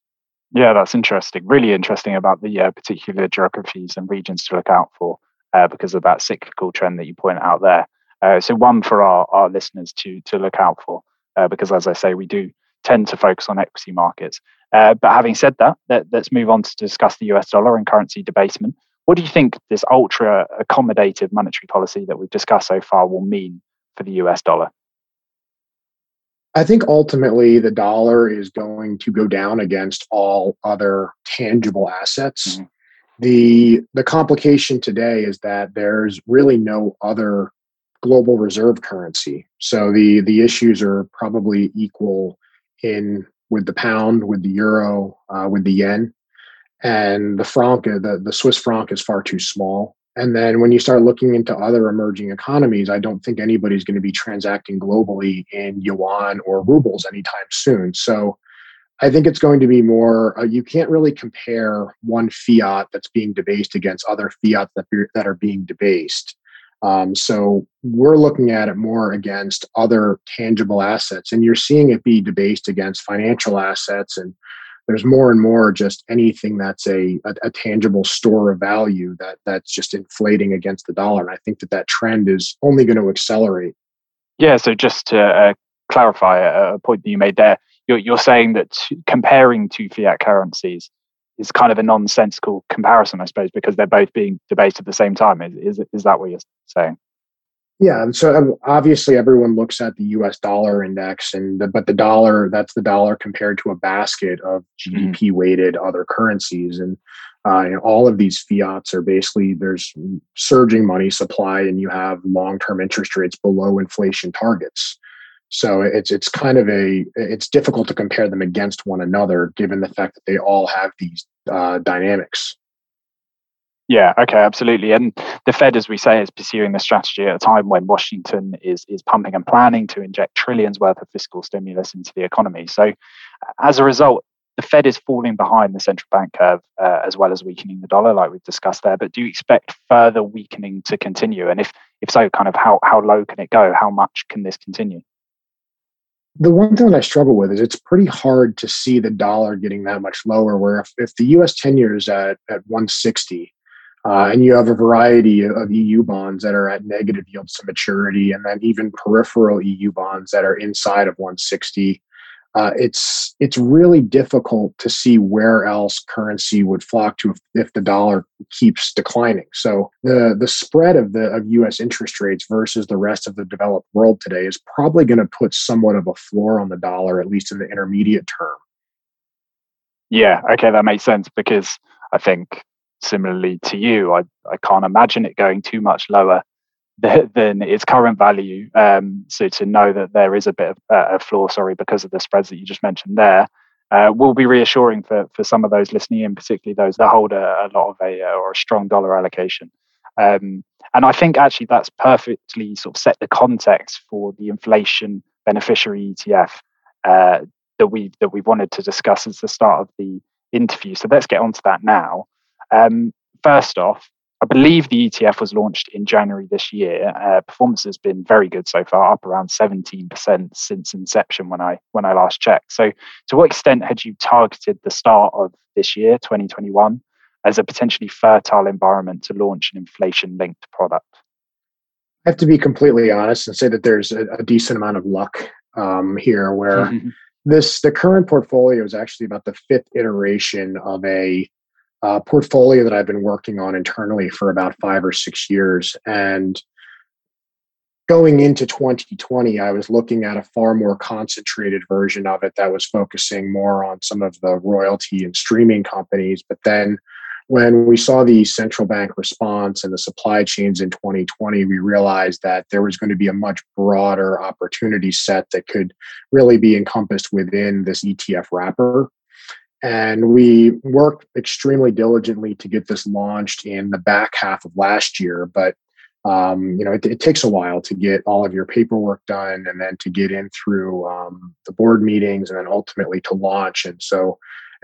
Yeah, that's interesting. Really interesting about the uh, particular geographies and regions to look out for uh, because of that cyclical trend that you point out there. Uh, so one for our, our listeners to, to look out for uh, because, as I say, we do tend to focus on equity markets. Uh, but having said that, let, let's move on to discuss the U S dollar and currency debasement. What do you think this ultra accommodative monetary policy that we've discussed so far will mean for the U S dollar? I think ultimately the dollar is going to go down against all other tangible assets. Mm-hmm. The, the complication today is that there's really no other global reserve currency. So the, the issues are probably equal in with the pound, with the euro, uh, with the yen. And the franc, the, the Swiss franc is far too small. And then when you start looking into other emerging economies, I don't think anybody's going to be transacting globally in yuan or rubles anytime soon. So I think it's going to be more, uh, you can't really compare one fiat that's being debased against other fiat that, be, that are being debased. Um, so we're looking at it more against other tangible assets. And you're seeing it be debased against financial assets, and there's more and more just anything that's a, a a tangible store of value that that's just inflating against the dollar. And I think that that trend is only going to accelerate. Yeah. So just to uh, clarify a point that you made there, you're, you're saying that comparing two fiat currencies is kind of a nonsensical comparison, I suppose, because they're both being debased at the same time. Is is, is that what you're saying? Yeah, and so obviously everyone looks at the U S dollar index, and the, but the dollar, that's the dollar compared to a basket of G D P-weighted mm. other currencies. And, uh, and all of these fiats are basically, there's surging money supply and you have long-term interest rates below inflation targets. So it's it's kind of a, it's difficult to compare them against one another, given the fact that they all have these uh, dynamics. Yeah, okay, absolutely. And the Fed, as we say, is pursuing the strategy at a time when Washington is is pumping and planning to inject trillions worth of fiscal stimulus into the economy. So as a result, the Fed is falling behind the central bank curve, uh, as well as weakening the dollar, like we've discussed there. But do you expect further weakening to continue? And if if so, kind of how, how low can it go? How much can this continue? The one thing that I struggle with is it's pretty hard to see the dollar getting that much lower, where if, if the U S ten-year is at, at one sixty, Uh, and you have a variety of E U bonds that are at negative yields to maturity, and then even peripheral E U bonds that are inside of one sixty. Uh, it's it's really difficult to see where else currency would flock to if, if the dollar keeps declining. So the the spread of the of U S interest rates versus the rest of the developed world today is probably going to put somewhat of a floor on the dollar, at least in the intermediate term. Yeah, okay, that makes sense, because I think similarly to you, I, I can't imagine it going too much lower th- than its current value. Um, so to know that there is a bit of uh, a floor, sorry, because of the spreads that you just mentioned there, uh, will be reassuring for for some of those listening in, particularly those that hold a, a lot of a or a strong dollar allocation. Um, and I think actually that's perfectly sort of set the context for the inflation beneficiary E T F uh, that we that we wanted to discuss at the start of the interview. So let's get onto that now. Um, first off, I believe the E T F was launched in January this year. Uh, performance has been very good so far, up around seventeen percent since inception when I when I last checked. So to what extent had you targeted the start of this year, twenty twenty-one, as a potentially fertile environment to launch an inflation-linked product? I have to be completely honest and say that there's a, a decent amount of luck um, here where this the current portfolio is actually about the fifth iteration of a Uh, portfolio that I've been working on internally for about five or six years. And going into twenty twenty, I was looking at a far more concentrated version of it that was focusing more on some of the royalty and streaming companies. But then when we saw the central bank response and the supply chains in twenty twenty, we realized that there was going to be a much broader opportunity set that could really be encompassed within this E T F wrapper. And we worked extremely diligently to get this launched in the back half of last year. But, um, you know, it, it takes a while to get all of your paperwork done and then to get in through um, the board meetings and then ultimately to launch. And so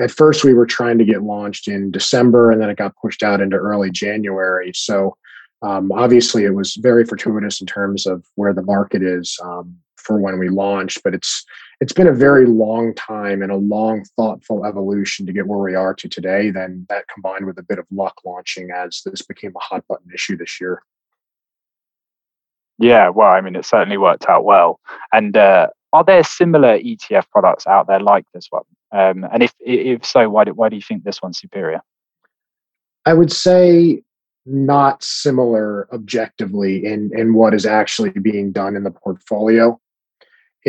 at first we were trying to get launched in December and then it got pushed out into early January. So um, obviously it was very fortuitous in terms of where the market is um, for when we launched, but it's It's been a very long time and a long, thoughtful evolution to get where we are to today. Then that combined with a bit of luck launching as this became a hot button issue this year. Yeah, well, I mean, it certainly worked out well. And uh, are there similar E T F products out there like this one? Um, and if if so, why do, why do you think this one's superior? I would say not similar objectively in, in what is actually being done in the portfolio.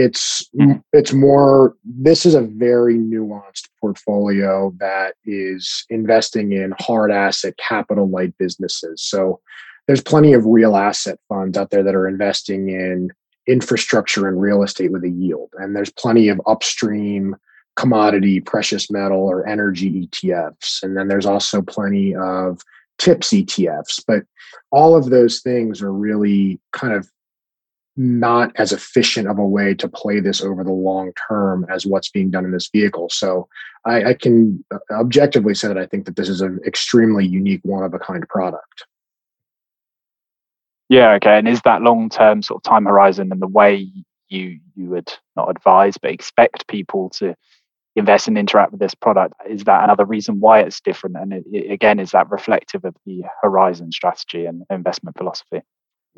It's it's more, this is a very nuanced portfolio that is investing in hard asset capital light businesses. So there's plenty of real asset funds out there that are investing in infrastructure and real estate with a yield. And there's plenty of upstream commodity, precious metal or energy E T Fs. And then there's also plenty of TIPS E T Fs. But all of those things are really kind of not as efficient of a way to play this over the long term as what's being done in this vehicle. So I, I can objectively say that I think that this is an extremely unique, one-of-a-kind product. Yeah, okay. And is that long-term sort of time horizon and the way you you would not advise but expect people to invest and interact with this product, is that another reason why it's different? And it, it, again, is that reflective of the Horizon strategy and investment philosophy?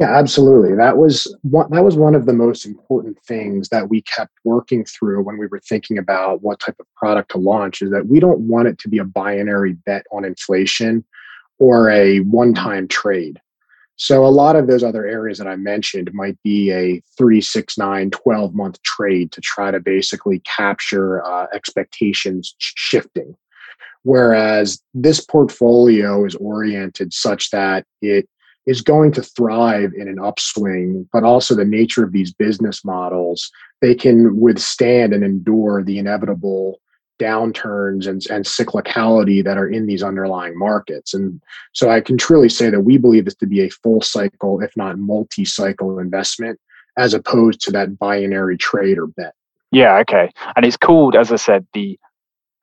Yeah, absolutely. That was one, that was one of the most important things that we kept working through when we were thinking about what type of product to launch, is that we don't want it to be a binary bet on inflation or a one-time trade. So a lot of those other areas that I mentioned might be a three, six, nine, twelve-month trade to try to basically capture uh, expectations shifting. Whereas this portfolio is oriented such that it is going to thrive in an upswing, but also the nature of these business models, they can withstand and endure the inevitable downturns and, and cyclicality that are in these underlying markets. And so I can truly say that we believe this to be a full cycle, if not multi-cycle investment, as opposed to that binary trade or bet. Yeah, okay. And it's called, as I said, the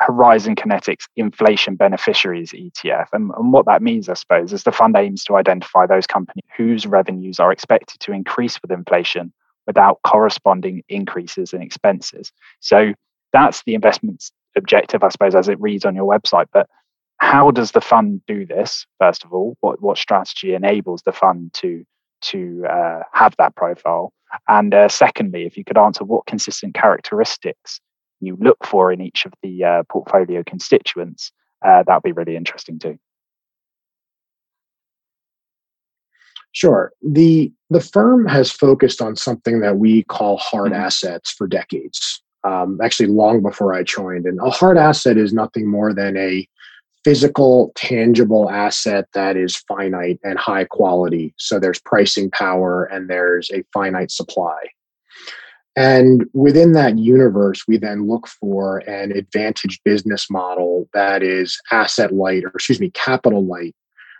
Horizon Kinetics Inflation Beneficiaries E T F. And, and what that means, I suppose, is the fund aims to identify those companies whose revenues are expected to increase with inflation without corresponding increases in expenses. So that's the investment's objective, I suppose, as it reads on your website. But how does the fund do this, first of all? What what strategy enables the fund to, to uh, have that profile? And uh, secondly, if you could answer what consistent characteristics you look for in each of the uh, portfolio constituents, uh, that'd be really interesting too. Sure. The the firm has focused on something that we call hard mm-hmm. assets for decades, um, actually long before I joined. And a hard asset is nothing more than a physical, tangible asset that is finite and high quality. So there's pricing power and there's a finite supply. And within that universe, we then look for an advantaged business model that is asset light, or excuse me, capital light,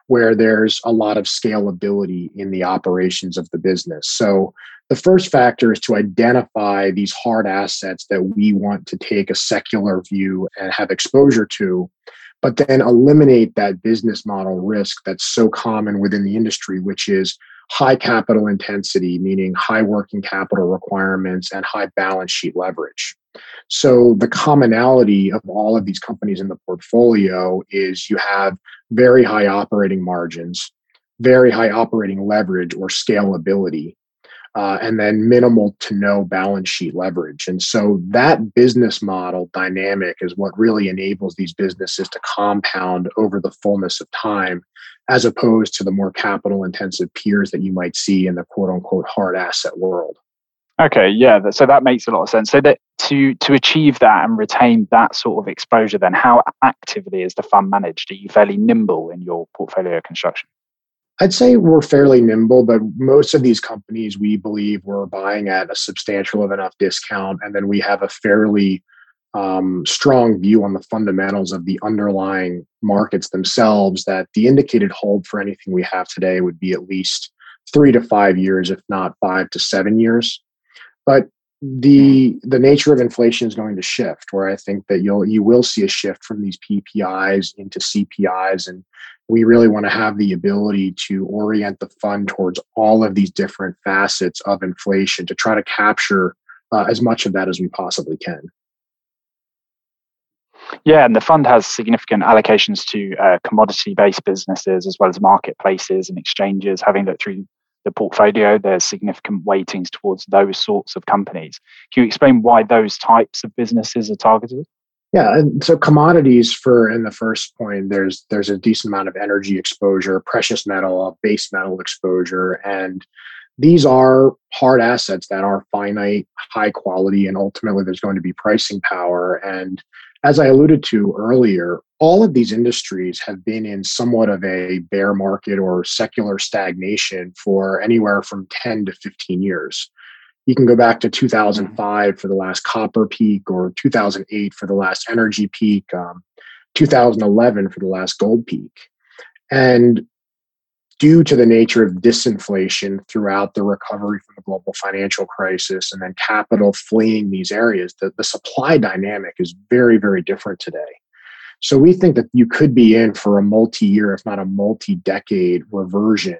where there's a lot of scalability in the operations of the business. So the first factor is to identify these hard assets that we want to take a secular view and have exposure to, but then eliminate that business model risk that's so common within the industry, which is high capital intensity, meaning high working capital requirements and high balance sheet leverage. So the commonality of all of these companies in the portfolio is you have very high operating margins, very high operating leverage or scalability, uh, and then minimal to no balance sheet leverage. And so that business model dynamic is what really enables these businesses to compound over the fullness of time, as opposed to the more capital intensive peers that you might see in the quote unquote hard asset world. Okay, yeah, so that makes a lot of sense. So that to to achieve that and retain that sort of exposure, then how actively is the fund managed? Are you fairly nimble in your portfolio construction? I'd say we're fairly nimble, but most of these companies we believe we're buying at a substantial of enough discount, and then we have a fairly um, strong view on the fundamentals of the underlying markets themselves that the indicated hold for anything we have today would be at least three to five years, if not five to seven years. But the the nature of inflation is going to shift, where I think that you'll you will see a shift from these P P Is into C P Is, and we really want to have the ability to orient the fund towards all of these different facets of inflation to try to capture uh, as much of that as we possibly can. Yeah, and the fund has significant allocations to uh, commodity-based businesses as well as marketplaces and exchanges. Having looked through the portfolio, there's significant weightings towards those sorts of companies. Can you explain why those types of businesses are targeted? Yeah, and so commodities, for in the first point, there's there's a decent amount of energy exposure, precious metal, base metal exposure, and these are hard assets that are finite, high quality, and ultimately there's going to be pricing power. And as I alluded to earlier, all of these industries have been in somewhat of a bear market or secular stagnation for anywhere from ten to fifteen years. You can go back to two thousand five for the last copper peak, or two thousand eight for the last energy peak, um, two thousand eleven for the last gold peak. And due to the nature of disinflation throughout the recovery from the global financial crisis and then capital fleeing these areas, the, the supply dynamic is very, very different today. So we think that you could be in for a multi-year, if not a multi-decade reversion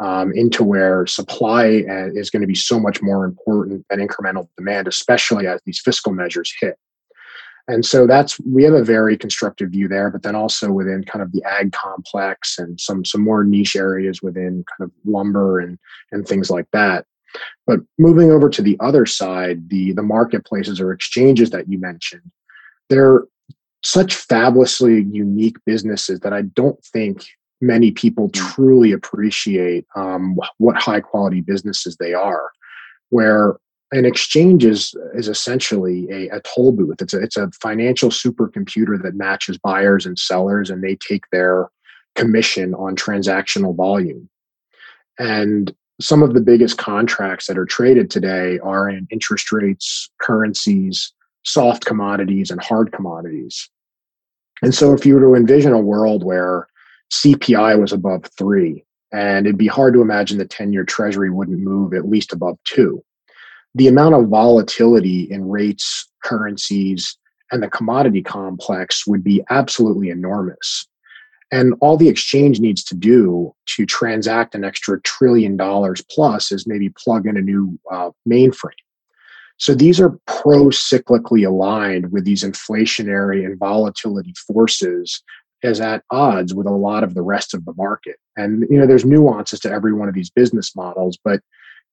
um, into where supply is going to be so much more important than incremental demand, especially as these fiscal measures hit. And so that's, we have a very constructive view there, but then also within kind of the ag complex and some some more niche areas within kind of lumber and, and things like that. But moving over to the other side, the, the marketplaces or exchanges that you mentioned, they're such fabulously unique businesses that I don't think many people truly appreciate um, what high quality businesses they are, where an exchange is, is essentially a, a toll booth. It's a, it's a financial supercomputer that matches buyers and sellers, and they take their commission on transactional volume. And some of the biggest contracts that are traded today are in interest rates, currencies, soft commodities, and hard commodities. And so if you were to envision a world where C P I was above three, and it'd be hard to imagine the ten-year treasury wouldn't move at least above two. The amount of volatility in rates, currencies, and the commodity complex would be absolutely enormous. And all the exchange needs to do to transact an extra trillion dollars plus is maybe plug in a new uh, mainframe. So these are pro-cyclically aligned with these inflationary and volatility forces as at odds with a lot of the rest of the market. And, you know, there's nuances to every one of these business models, but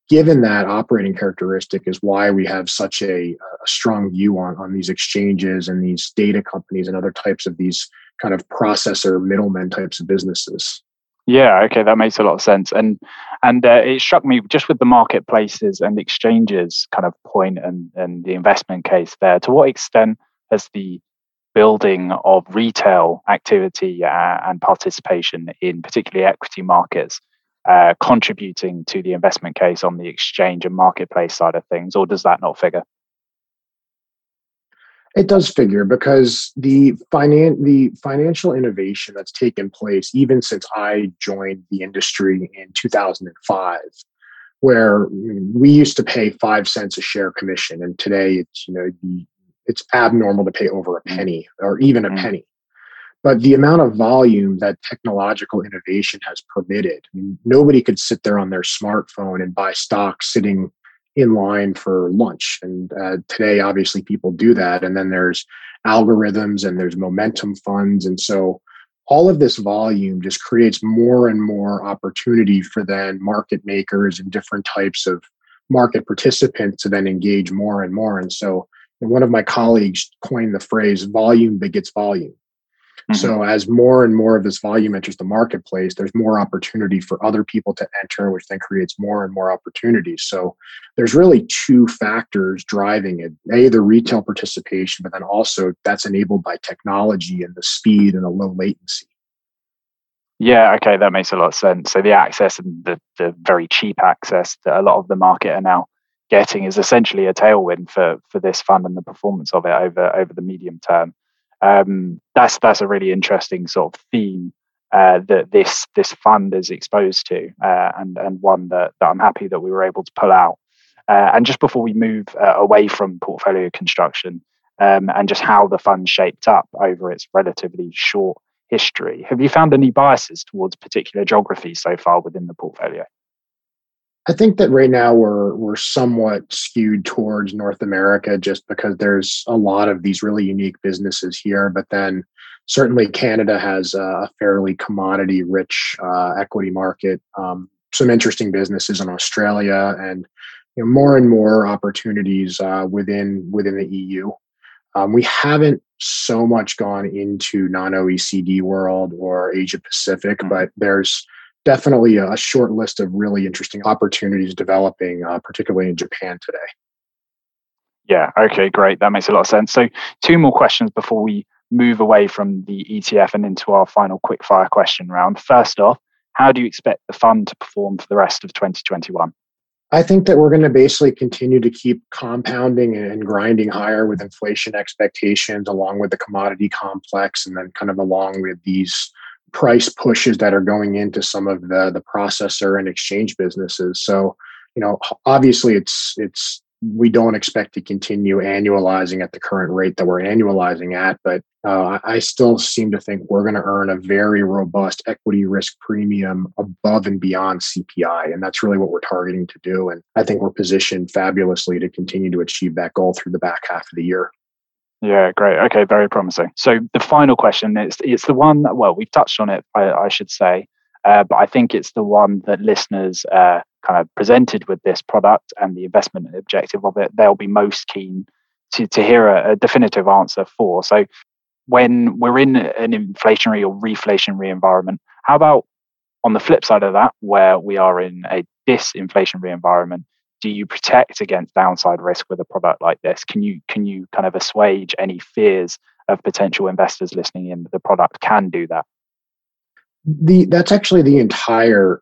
given that operating characteristic is why we have such a, a strong view on, on these exchanges and these data companies and other types of these kind of processor middlemen types of businesses. Yeah, okay, that makes a lot of sense. And and uh, it struck me just with the marketplaces and exchanges kind of point and, and the investment case there, to what extent has the building of retail activity uh, and participation in particularly equity markets uh, contributing to the investment case on the exchange and marketplace side of things, or does that not figure? It does figure, because the finan- the financial innovation that's taken place, even since I joined the industry in two thousand five, where we used to pay five cents a share commission, and today it's, you know, it's abnormal to pay over a penny or even a penny. But the amount of volume that technological innovation has permitted, I mean, nobody could sit there on their smartphone and buy stock sitting in line for lunch. And uh, today, obviously, people do that. And then there's algorithms and there's momentum funds. And so all of this volume just creates more and more opportunity for then market makers and different types of market participants to then engage more and more. And so one of my colleagues coined the phrase volume begets volume. Mm-hmm. So as more and more of this volume enters the marketplace, there's more opportunity for other people to enter, which then creates more and more opportunities. So there's really two factors driving it. A, the retail participation, but then also that's enabled by technology and the speed and the low latency. Yeah, okay, that makes a lot of sense. So the access and the, the very cheap access that a lot of the market are now getting is essentially a tailwind for for this fund and the performance of it over, over the medium term. Um, that's that's a really interesting sort of theme uh, that this this fund is exposed to, uh, and and one that, that I'm happy that we were able to pull out. Uh, and just before we move uh, away from portfolio construction um, and just how the fund shaped up over its relatively short history, have you found any biases towards particular geographies so far within the portfolio? I think that right now we're we're somewhat skewed towards North America, just because there's a lot of these really unique businesses here. But then certainly Canada has a fairly commodity-rich uh, equity market, um, some interesting businesses in Australia, and you know, more and more opportunities uh, within within the E U. Um, we haven't so much gone into non-O E C D world or Asia Pacific, mm-hmm. but there's definitely a short list of really interesting opportunities developing, uh, particularly in Japan today. Yeah, okay, great. That makes a lot of sense. So two more questions before we move away from the E T F and into our final quickfire question round. First off, how do you expect the fund to perform for the rest of twenty twenty-one? I think that we're going to basically continue to keep compounding and grinding higher with inflation expectations, along with the commodity complex, and then kind of along with these price pushes that are going into some of the, the processor and exchange businesses. So, you know, obviously it's it's we don't expect to continue annualizing at the current rate that we're annualizing at, but uh, I still seem to think we're going to earn a very robust equity risk premium above and beyond C P I. And that's really what we're targeting to do. And I think we're positioned fabulously to continue to achieve that goal through the back half of the year. Yeah, great. Okay, very promising. So the final question, is it's the one that, well, we've touched on it, I, I should say, uh, but I think it's the one that listeners uh, kind of presented with this product and the investment objective of it, they'll be most keen to, to hear a, a definitive answer for. So when we're in an inflationary or reflationary environment, how about on the flip side of that, where we are in a disinflationary environment, do you protect against downside risk with a product like this? Can you can you kind of assuage any fears of potential investors listening in that the product can do that? The, that's actually the entire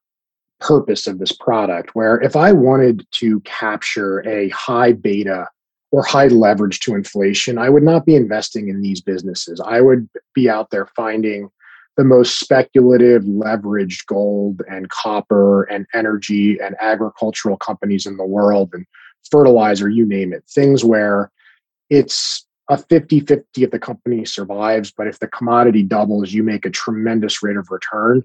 purpose of this product, where if I wanted to capture a high beta or high leverage to inflation, I would not be investing in these businesses. I would be out there finding the most speculative leveraged gold and copper and energy and agricultural companies in the world and fertilizer, you name it, things where it's a fifty-fifty if the company survives, but if the commodity doubles, you make a tremendous rate of return.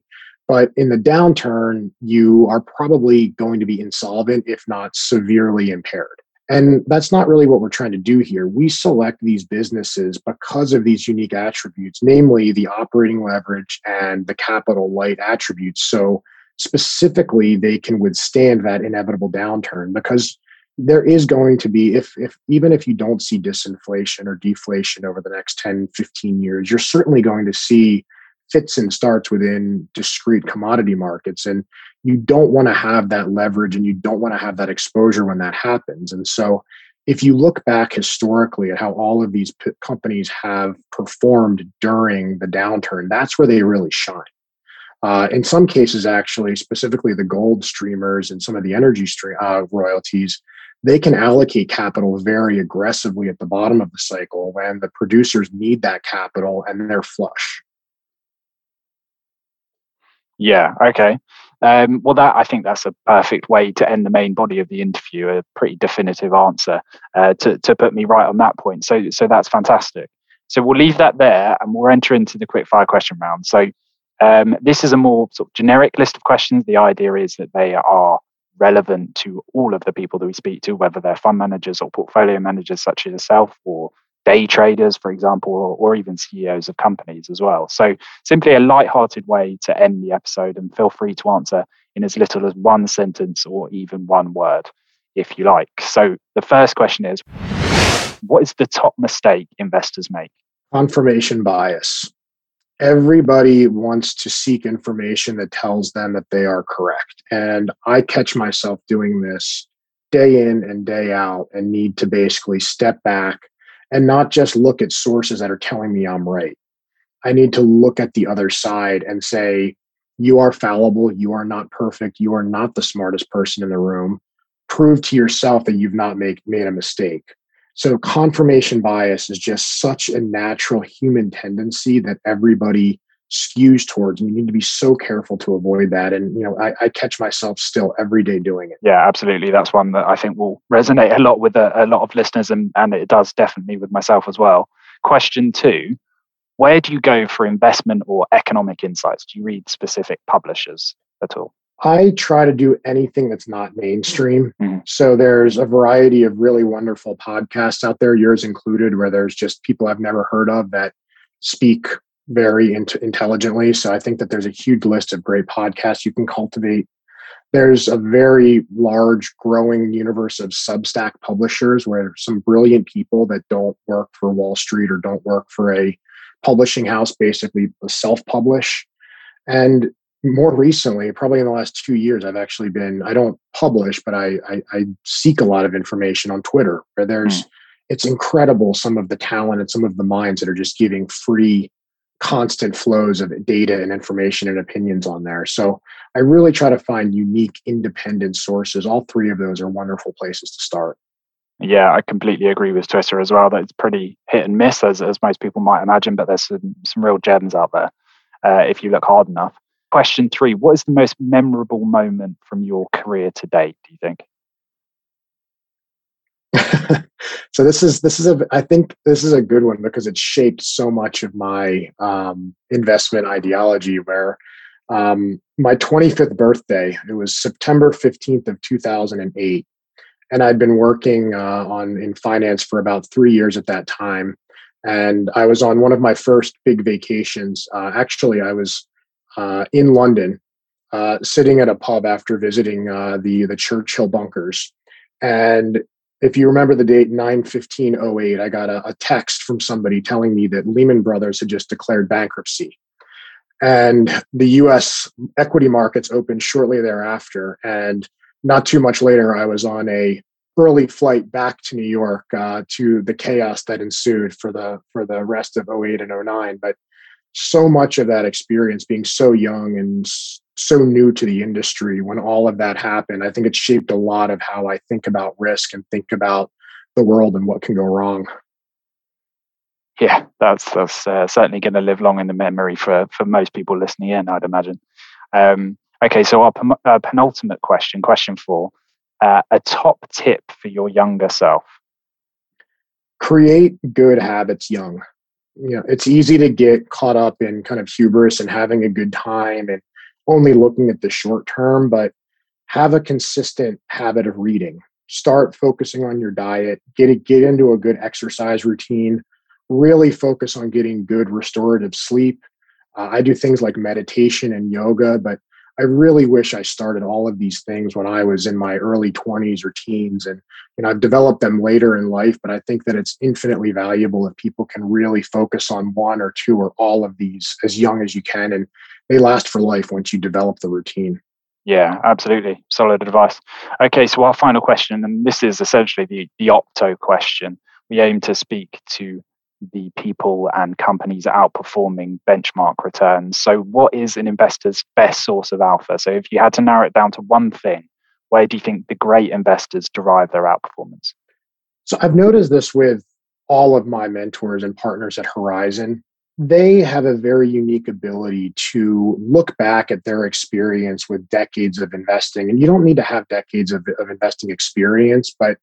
But in the downturn, you are probably going to be insolvent, if not severely impaired. And that's not really what we're trying to do here. We select these businesses because of these unique attributes, namely the operating leverage and the capital light attributes. So specifically, they can withstand that inevitable downturn, because there is going to be, if, if even if you don't see disinflation or deflation over the next ten, fifteen years, you're certainly going to see fits and starts within discrete commodity markets. And you don't want to have that leverage and you don't want to have that exposure when that happens. And so if you look back historically at how all of these p- companies have performed during the downturn, that's where they really shine. Uh, in some cases, actually, specifically the gold streamers and some of the energy stream, uh, royalties, they can allocate capital very aggressively at the bottom of the cycle when the producers need that capital and they're flush. Yeah, okay. Um, well, that I think that's a perfect way to end the main body of the interview, a pretty definitive answer uh, to, to put me right on that point. So, so that's fantastic. So we'll leave that there and we'll enter into the quick fire question round. So um, this is a more sort of generic list of questions. The idea is that they are relevant to all of the people that we speak to, whether they're fund managers or portfolio managers such as yourself or day traders, for example, or, or even C E Os of companies as well. So simply a lighthearted way to end the episode, and feel free to answer in as little as one sentence or even one word, if you like. So the first question is, what is the top mistake investors make? Confirmation bias. Everybody wants to seek information that tells them that they are correct. And I catch myself doing this day in and day out and need to basically step back and not just look at sources that are telling me I'm right. I need to look at the other side and say, you are fallible. You are not perfect. You are not the smartest person in the room. Prove to yourself that you've not make, made a mistake. So confirmation bias is just such a natural human tendency that everybody skews towards, and you need to be so careful to avoid that. And, you know, I, I catch myself still every day doing it. Yeah, absolutely. That's one that I think will resonate a lot with a, a lot of listeners, and, and it does definitely with myself as well. Question two, where do you go for investment or economic insights? Do you read specific publishers at all? I try to do anything that's not mainstream. Mm-hmm. So there's a variety of really wonderful podcasts out there, yours included, where there's just people I've never heard of that speak very in- intelligently. So I think that there's a huge list of great podcasts you can cultivate. There's a very large growing universe of Substack publishers where some brilliant people that don't work for Wall Street or don't work for a publishing house basically self-publish. And more recently, probably in the last two years, I've actually been, I don't publish, but I I, I seek a lot of information on Twitter, where there's, mm. it's incredible some of the talent and some of the minds that are just giving free, constant flows of data and information and opinions on there. So I really try to find unique, independent sources. All three of those are wonderful places to start. Yeah, I completely agree with Twitter as well. That it's pretty hit and miss, as, as most people might imagine, but there's some, some real gems out there uh, if you look hard enough. Question three, what is the most memorable moment from your career to date, do you think? So this is, this is a, I think this is a good one because it shaped so much of my um, investment ideology where um, my twenty-fifth birthday, it was September fifteenth of two thousand eight. And I'd been working uh, on in finance for about three years at that time. And I was on one of my first big vacations. Uh, actually, I was Uh, in London, uh, sitting at a pub after visiting uh, the the Churchill bunkers. And if you remember the date, nine fifteen oh eight, I got a, a text from somebody telling me that Lehman Brothers had just declared bankruptcy. And the U S equity markets opened shortly thereafter. And not too much later, I was on a early flight back to New York uh, to the chaos that ensued for the for the rest of oh eight and oh nine. But so much of that experience being so young and so new to the industry, when all of that happened, I think it shaped a lot of how I think about risk and think about the world and what can go wrong. Yeah, that's that's uh, certainly going to live long in the memory for, for most people listening in, I'd imagine. Um, okay, so our, pen- our penultimate question, question four, uh, a top tip for your younger self. Create good habits young. You know, it's easy to get caught up in kind of hubris and having a good time and only looking at the short term, but have a consistent habit of reading. Start focusing on your diet, get it, get into a good exercise routine, really focus on getting good restorative sleep. Uh, I do things like meditation and yoga, but I really wish I started all of these things when I was in my early twenties or teens. And, you know, I've developed them later in life, but I think that it's infinitely valuable if people can really focus on one or two or all of these as young as you can. And they last for life once you develop the routine. Yeah, absolutely. Solid advice. Okay, so our final question, and this is essentially the, the Opto question. We aim to speak to the people and companies outperforming benchmark returns. So what is an investor's best source of alpha? So if you had to narrow it down to one thing, where do you think the great investors derive their outperformance? So I've noticed this with all of my mentors and partners at Horizon. They have a very unique ability to look back at their experience with decades of investing. And you don't need to have decades of, of investing experience, but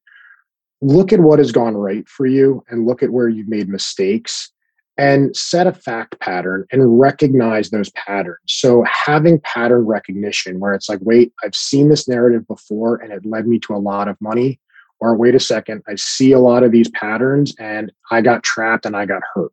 look at what has gone right for you and look at where you've made mistakes and set a fact pattern and recognize those patterns. So having pattern recognition where it's like, wait, I've seen this narrative before and it led me to a lot of money, or wait a second, I see a lot of these patterns and I got trapped and I got hurt.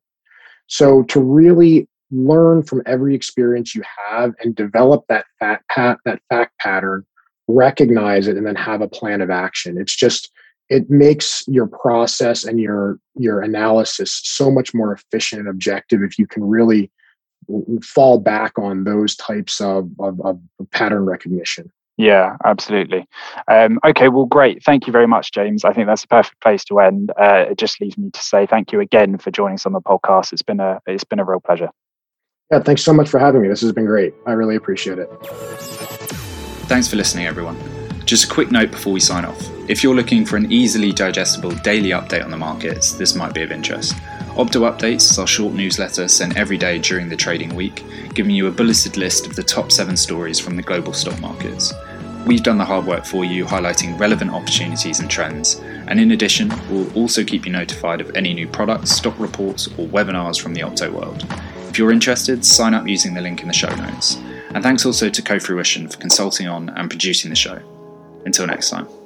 So to really learn from every experience you have and develop that fact, pat, that fact pattern, recognize it, and then have a plan of action. It's just, it makes your process and your your analysis so much more efficient and objective if you can really fall back on those types of, of, of pattern recognition. Yeah, absolutely. Um, okay, well, great. Thank you very much, James. I think that's the perfect place to end. Uh, it just leaves me to say thank you again for joining us on the podcast. It's been a it's been a real pleasure. Yeah, thanks so much for having me. This has been great. I really appreciate it. Thanks for listening, everyone. Just a quick note before we sign off. If you're looking for an easily digestible daily update on the markets, this might be of interest. Opto Updates is our short newsletter sent every day during the trading week, giving you a bulleted list of the top seven stories from the global stock markets. We've done the hard work for you, highlighting relevant opportunities and trends. And in addition, we'll also keep you notified of any new products, stock reports, or webinars from the Opto world. If you're interested, sign up using the link in the show notes. And thanks also to CoFruition for consulting on and producing the show. Until next time.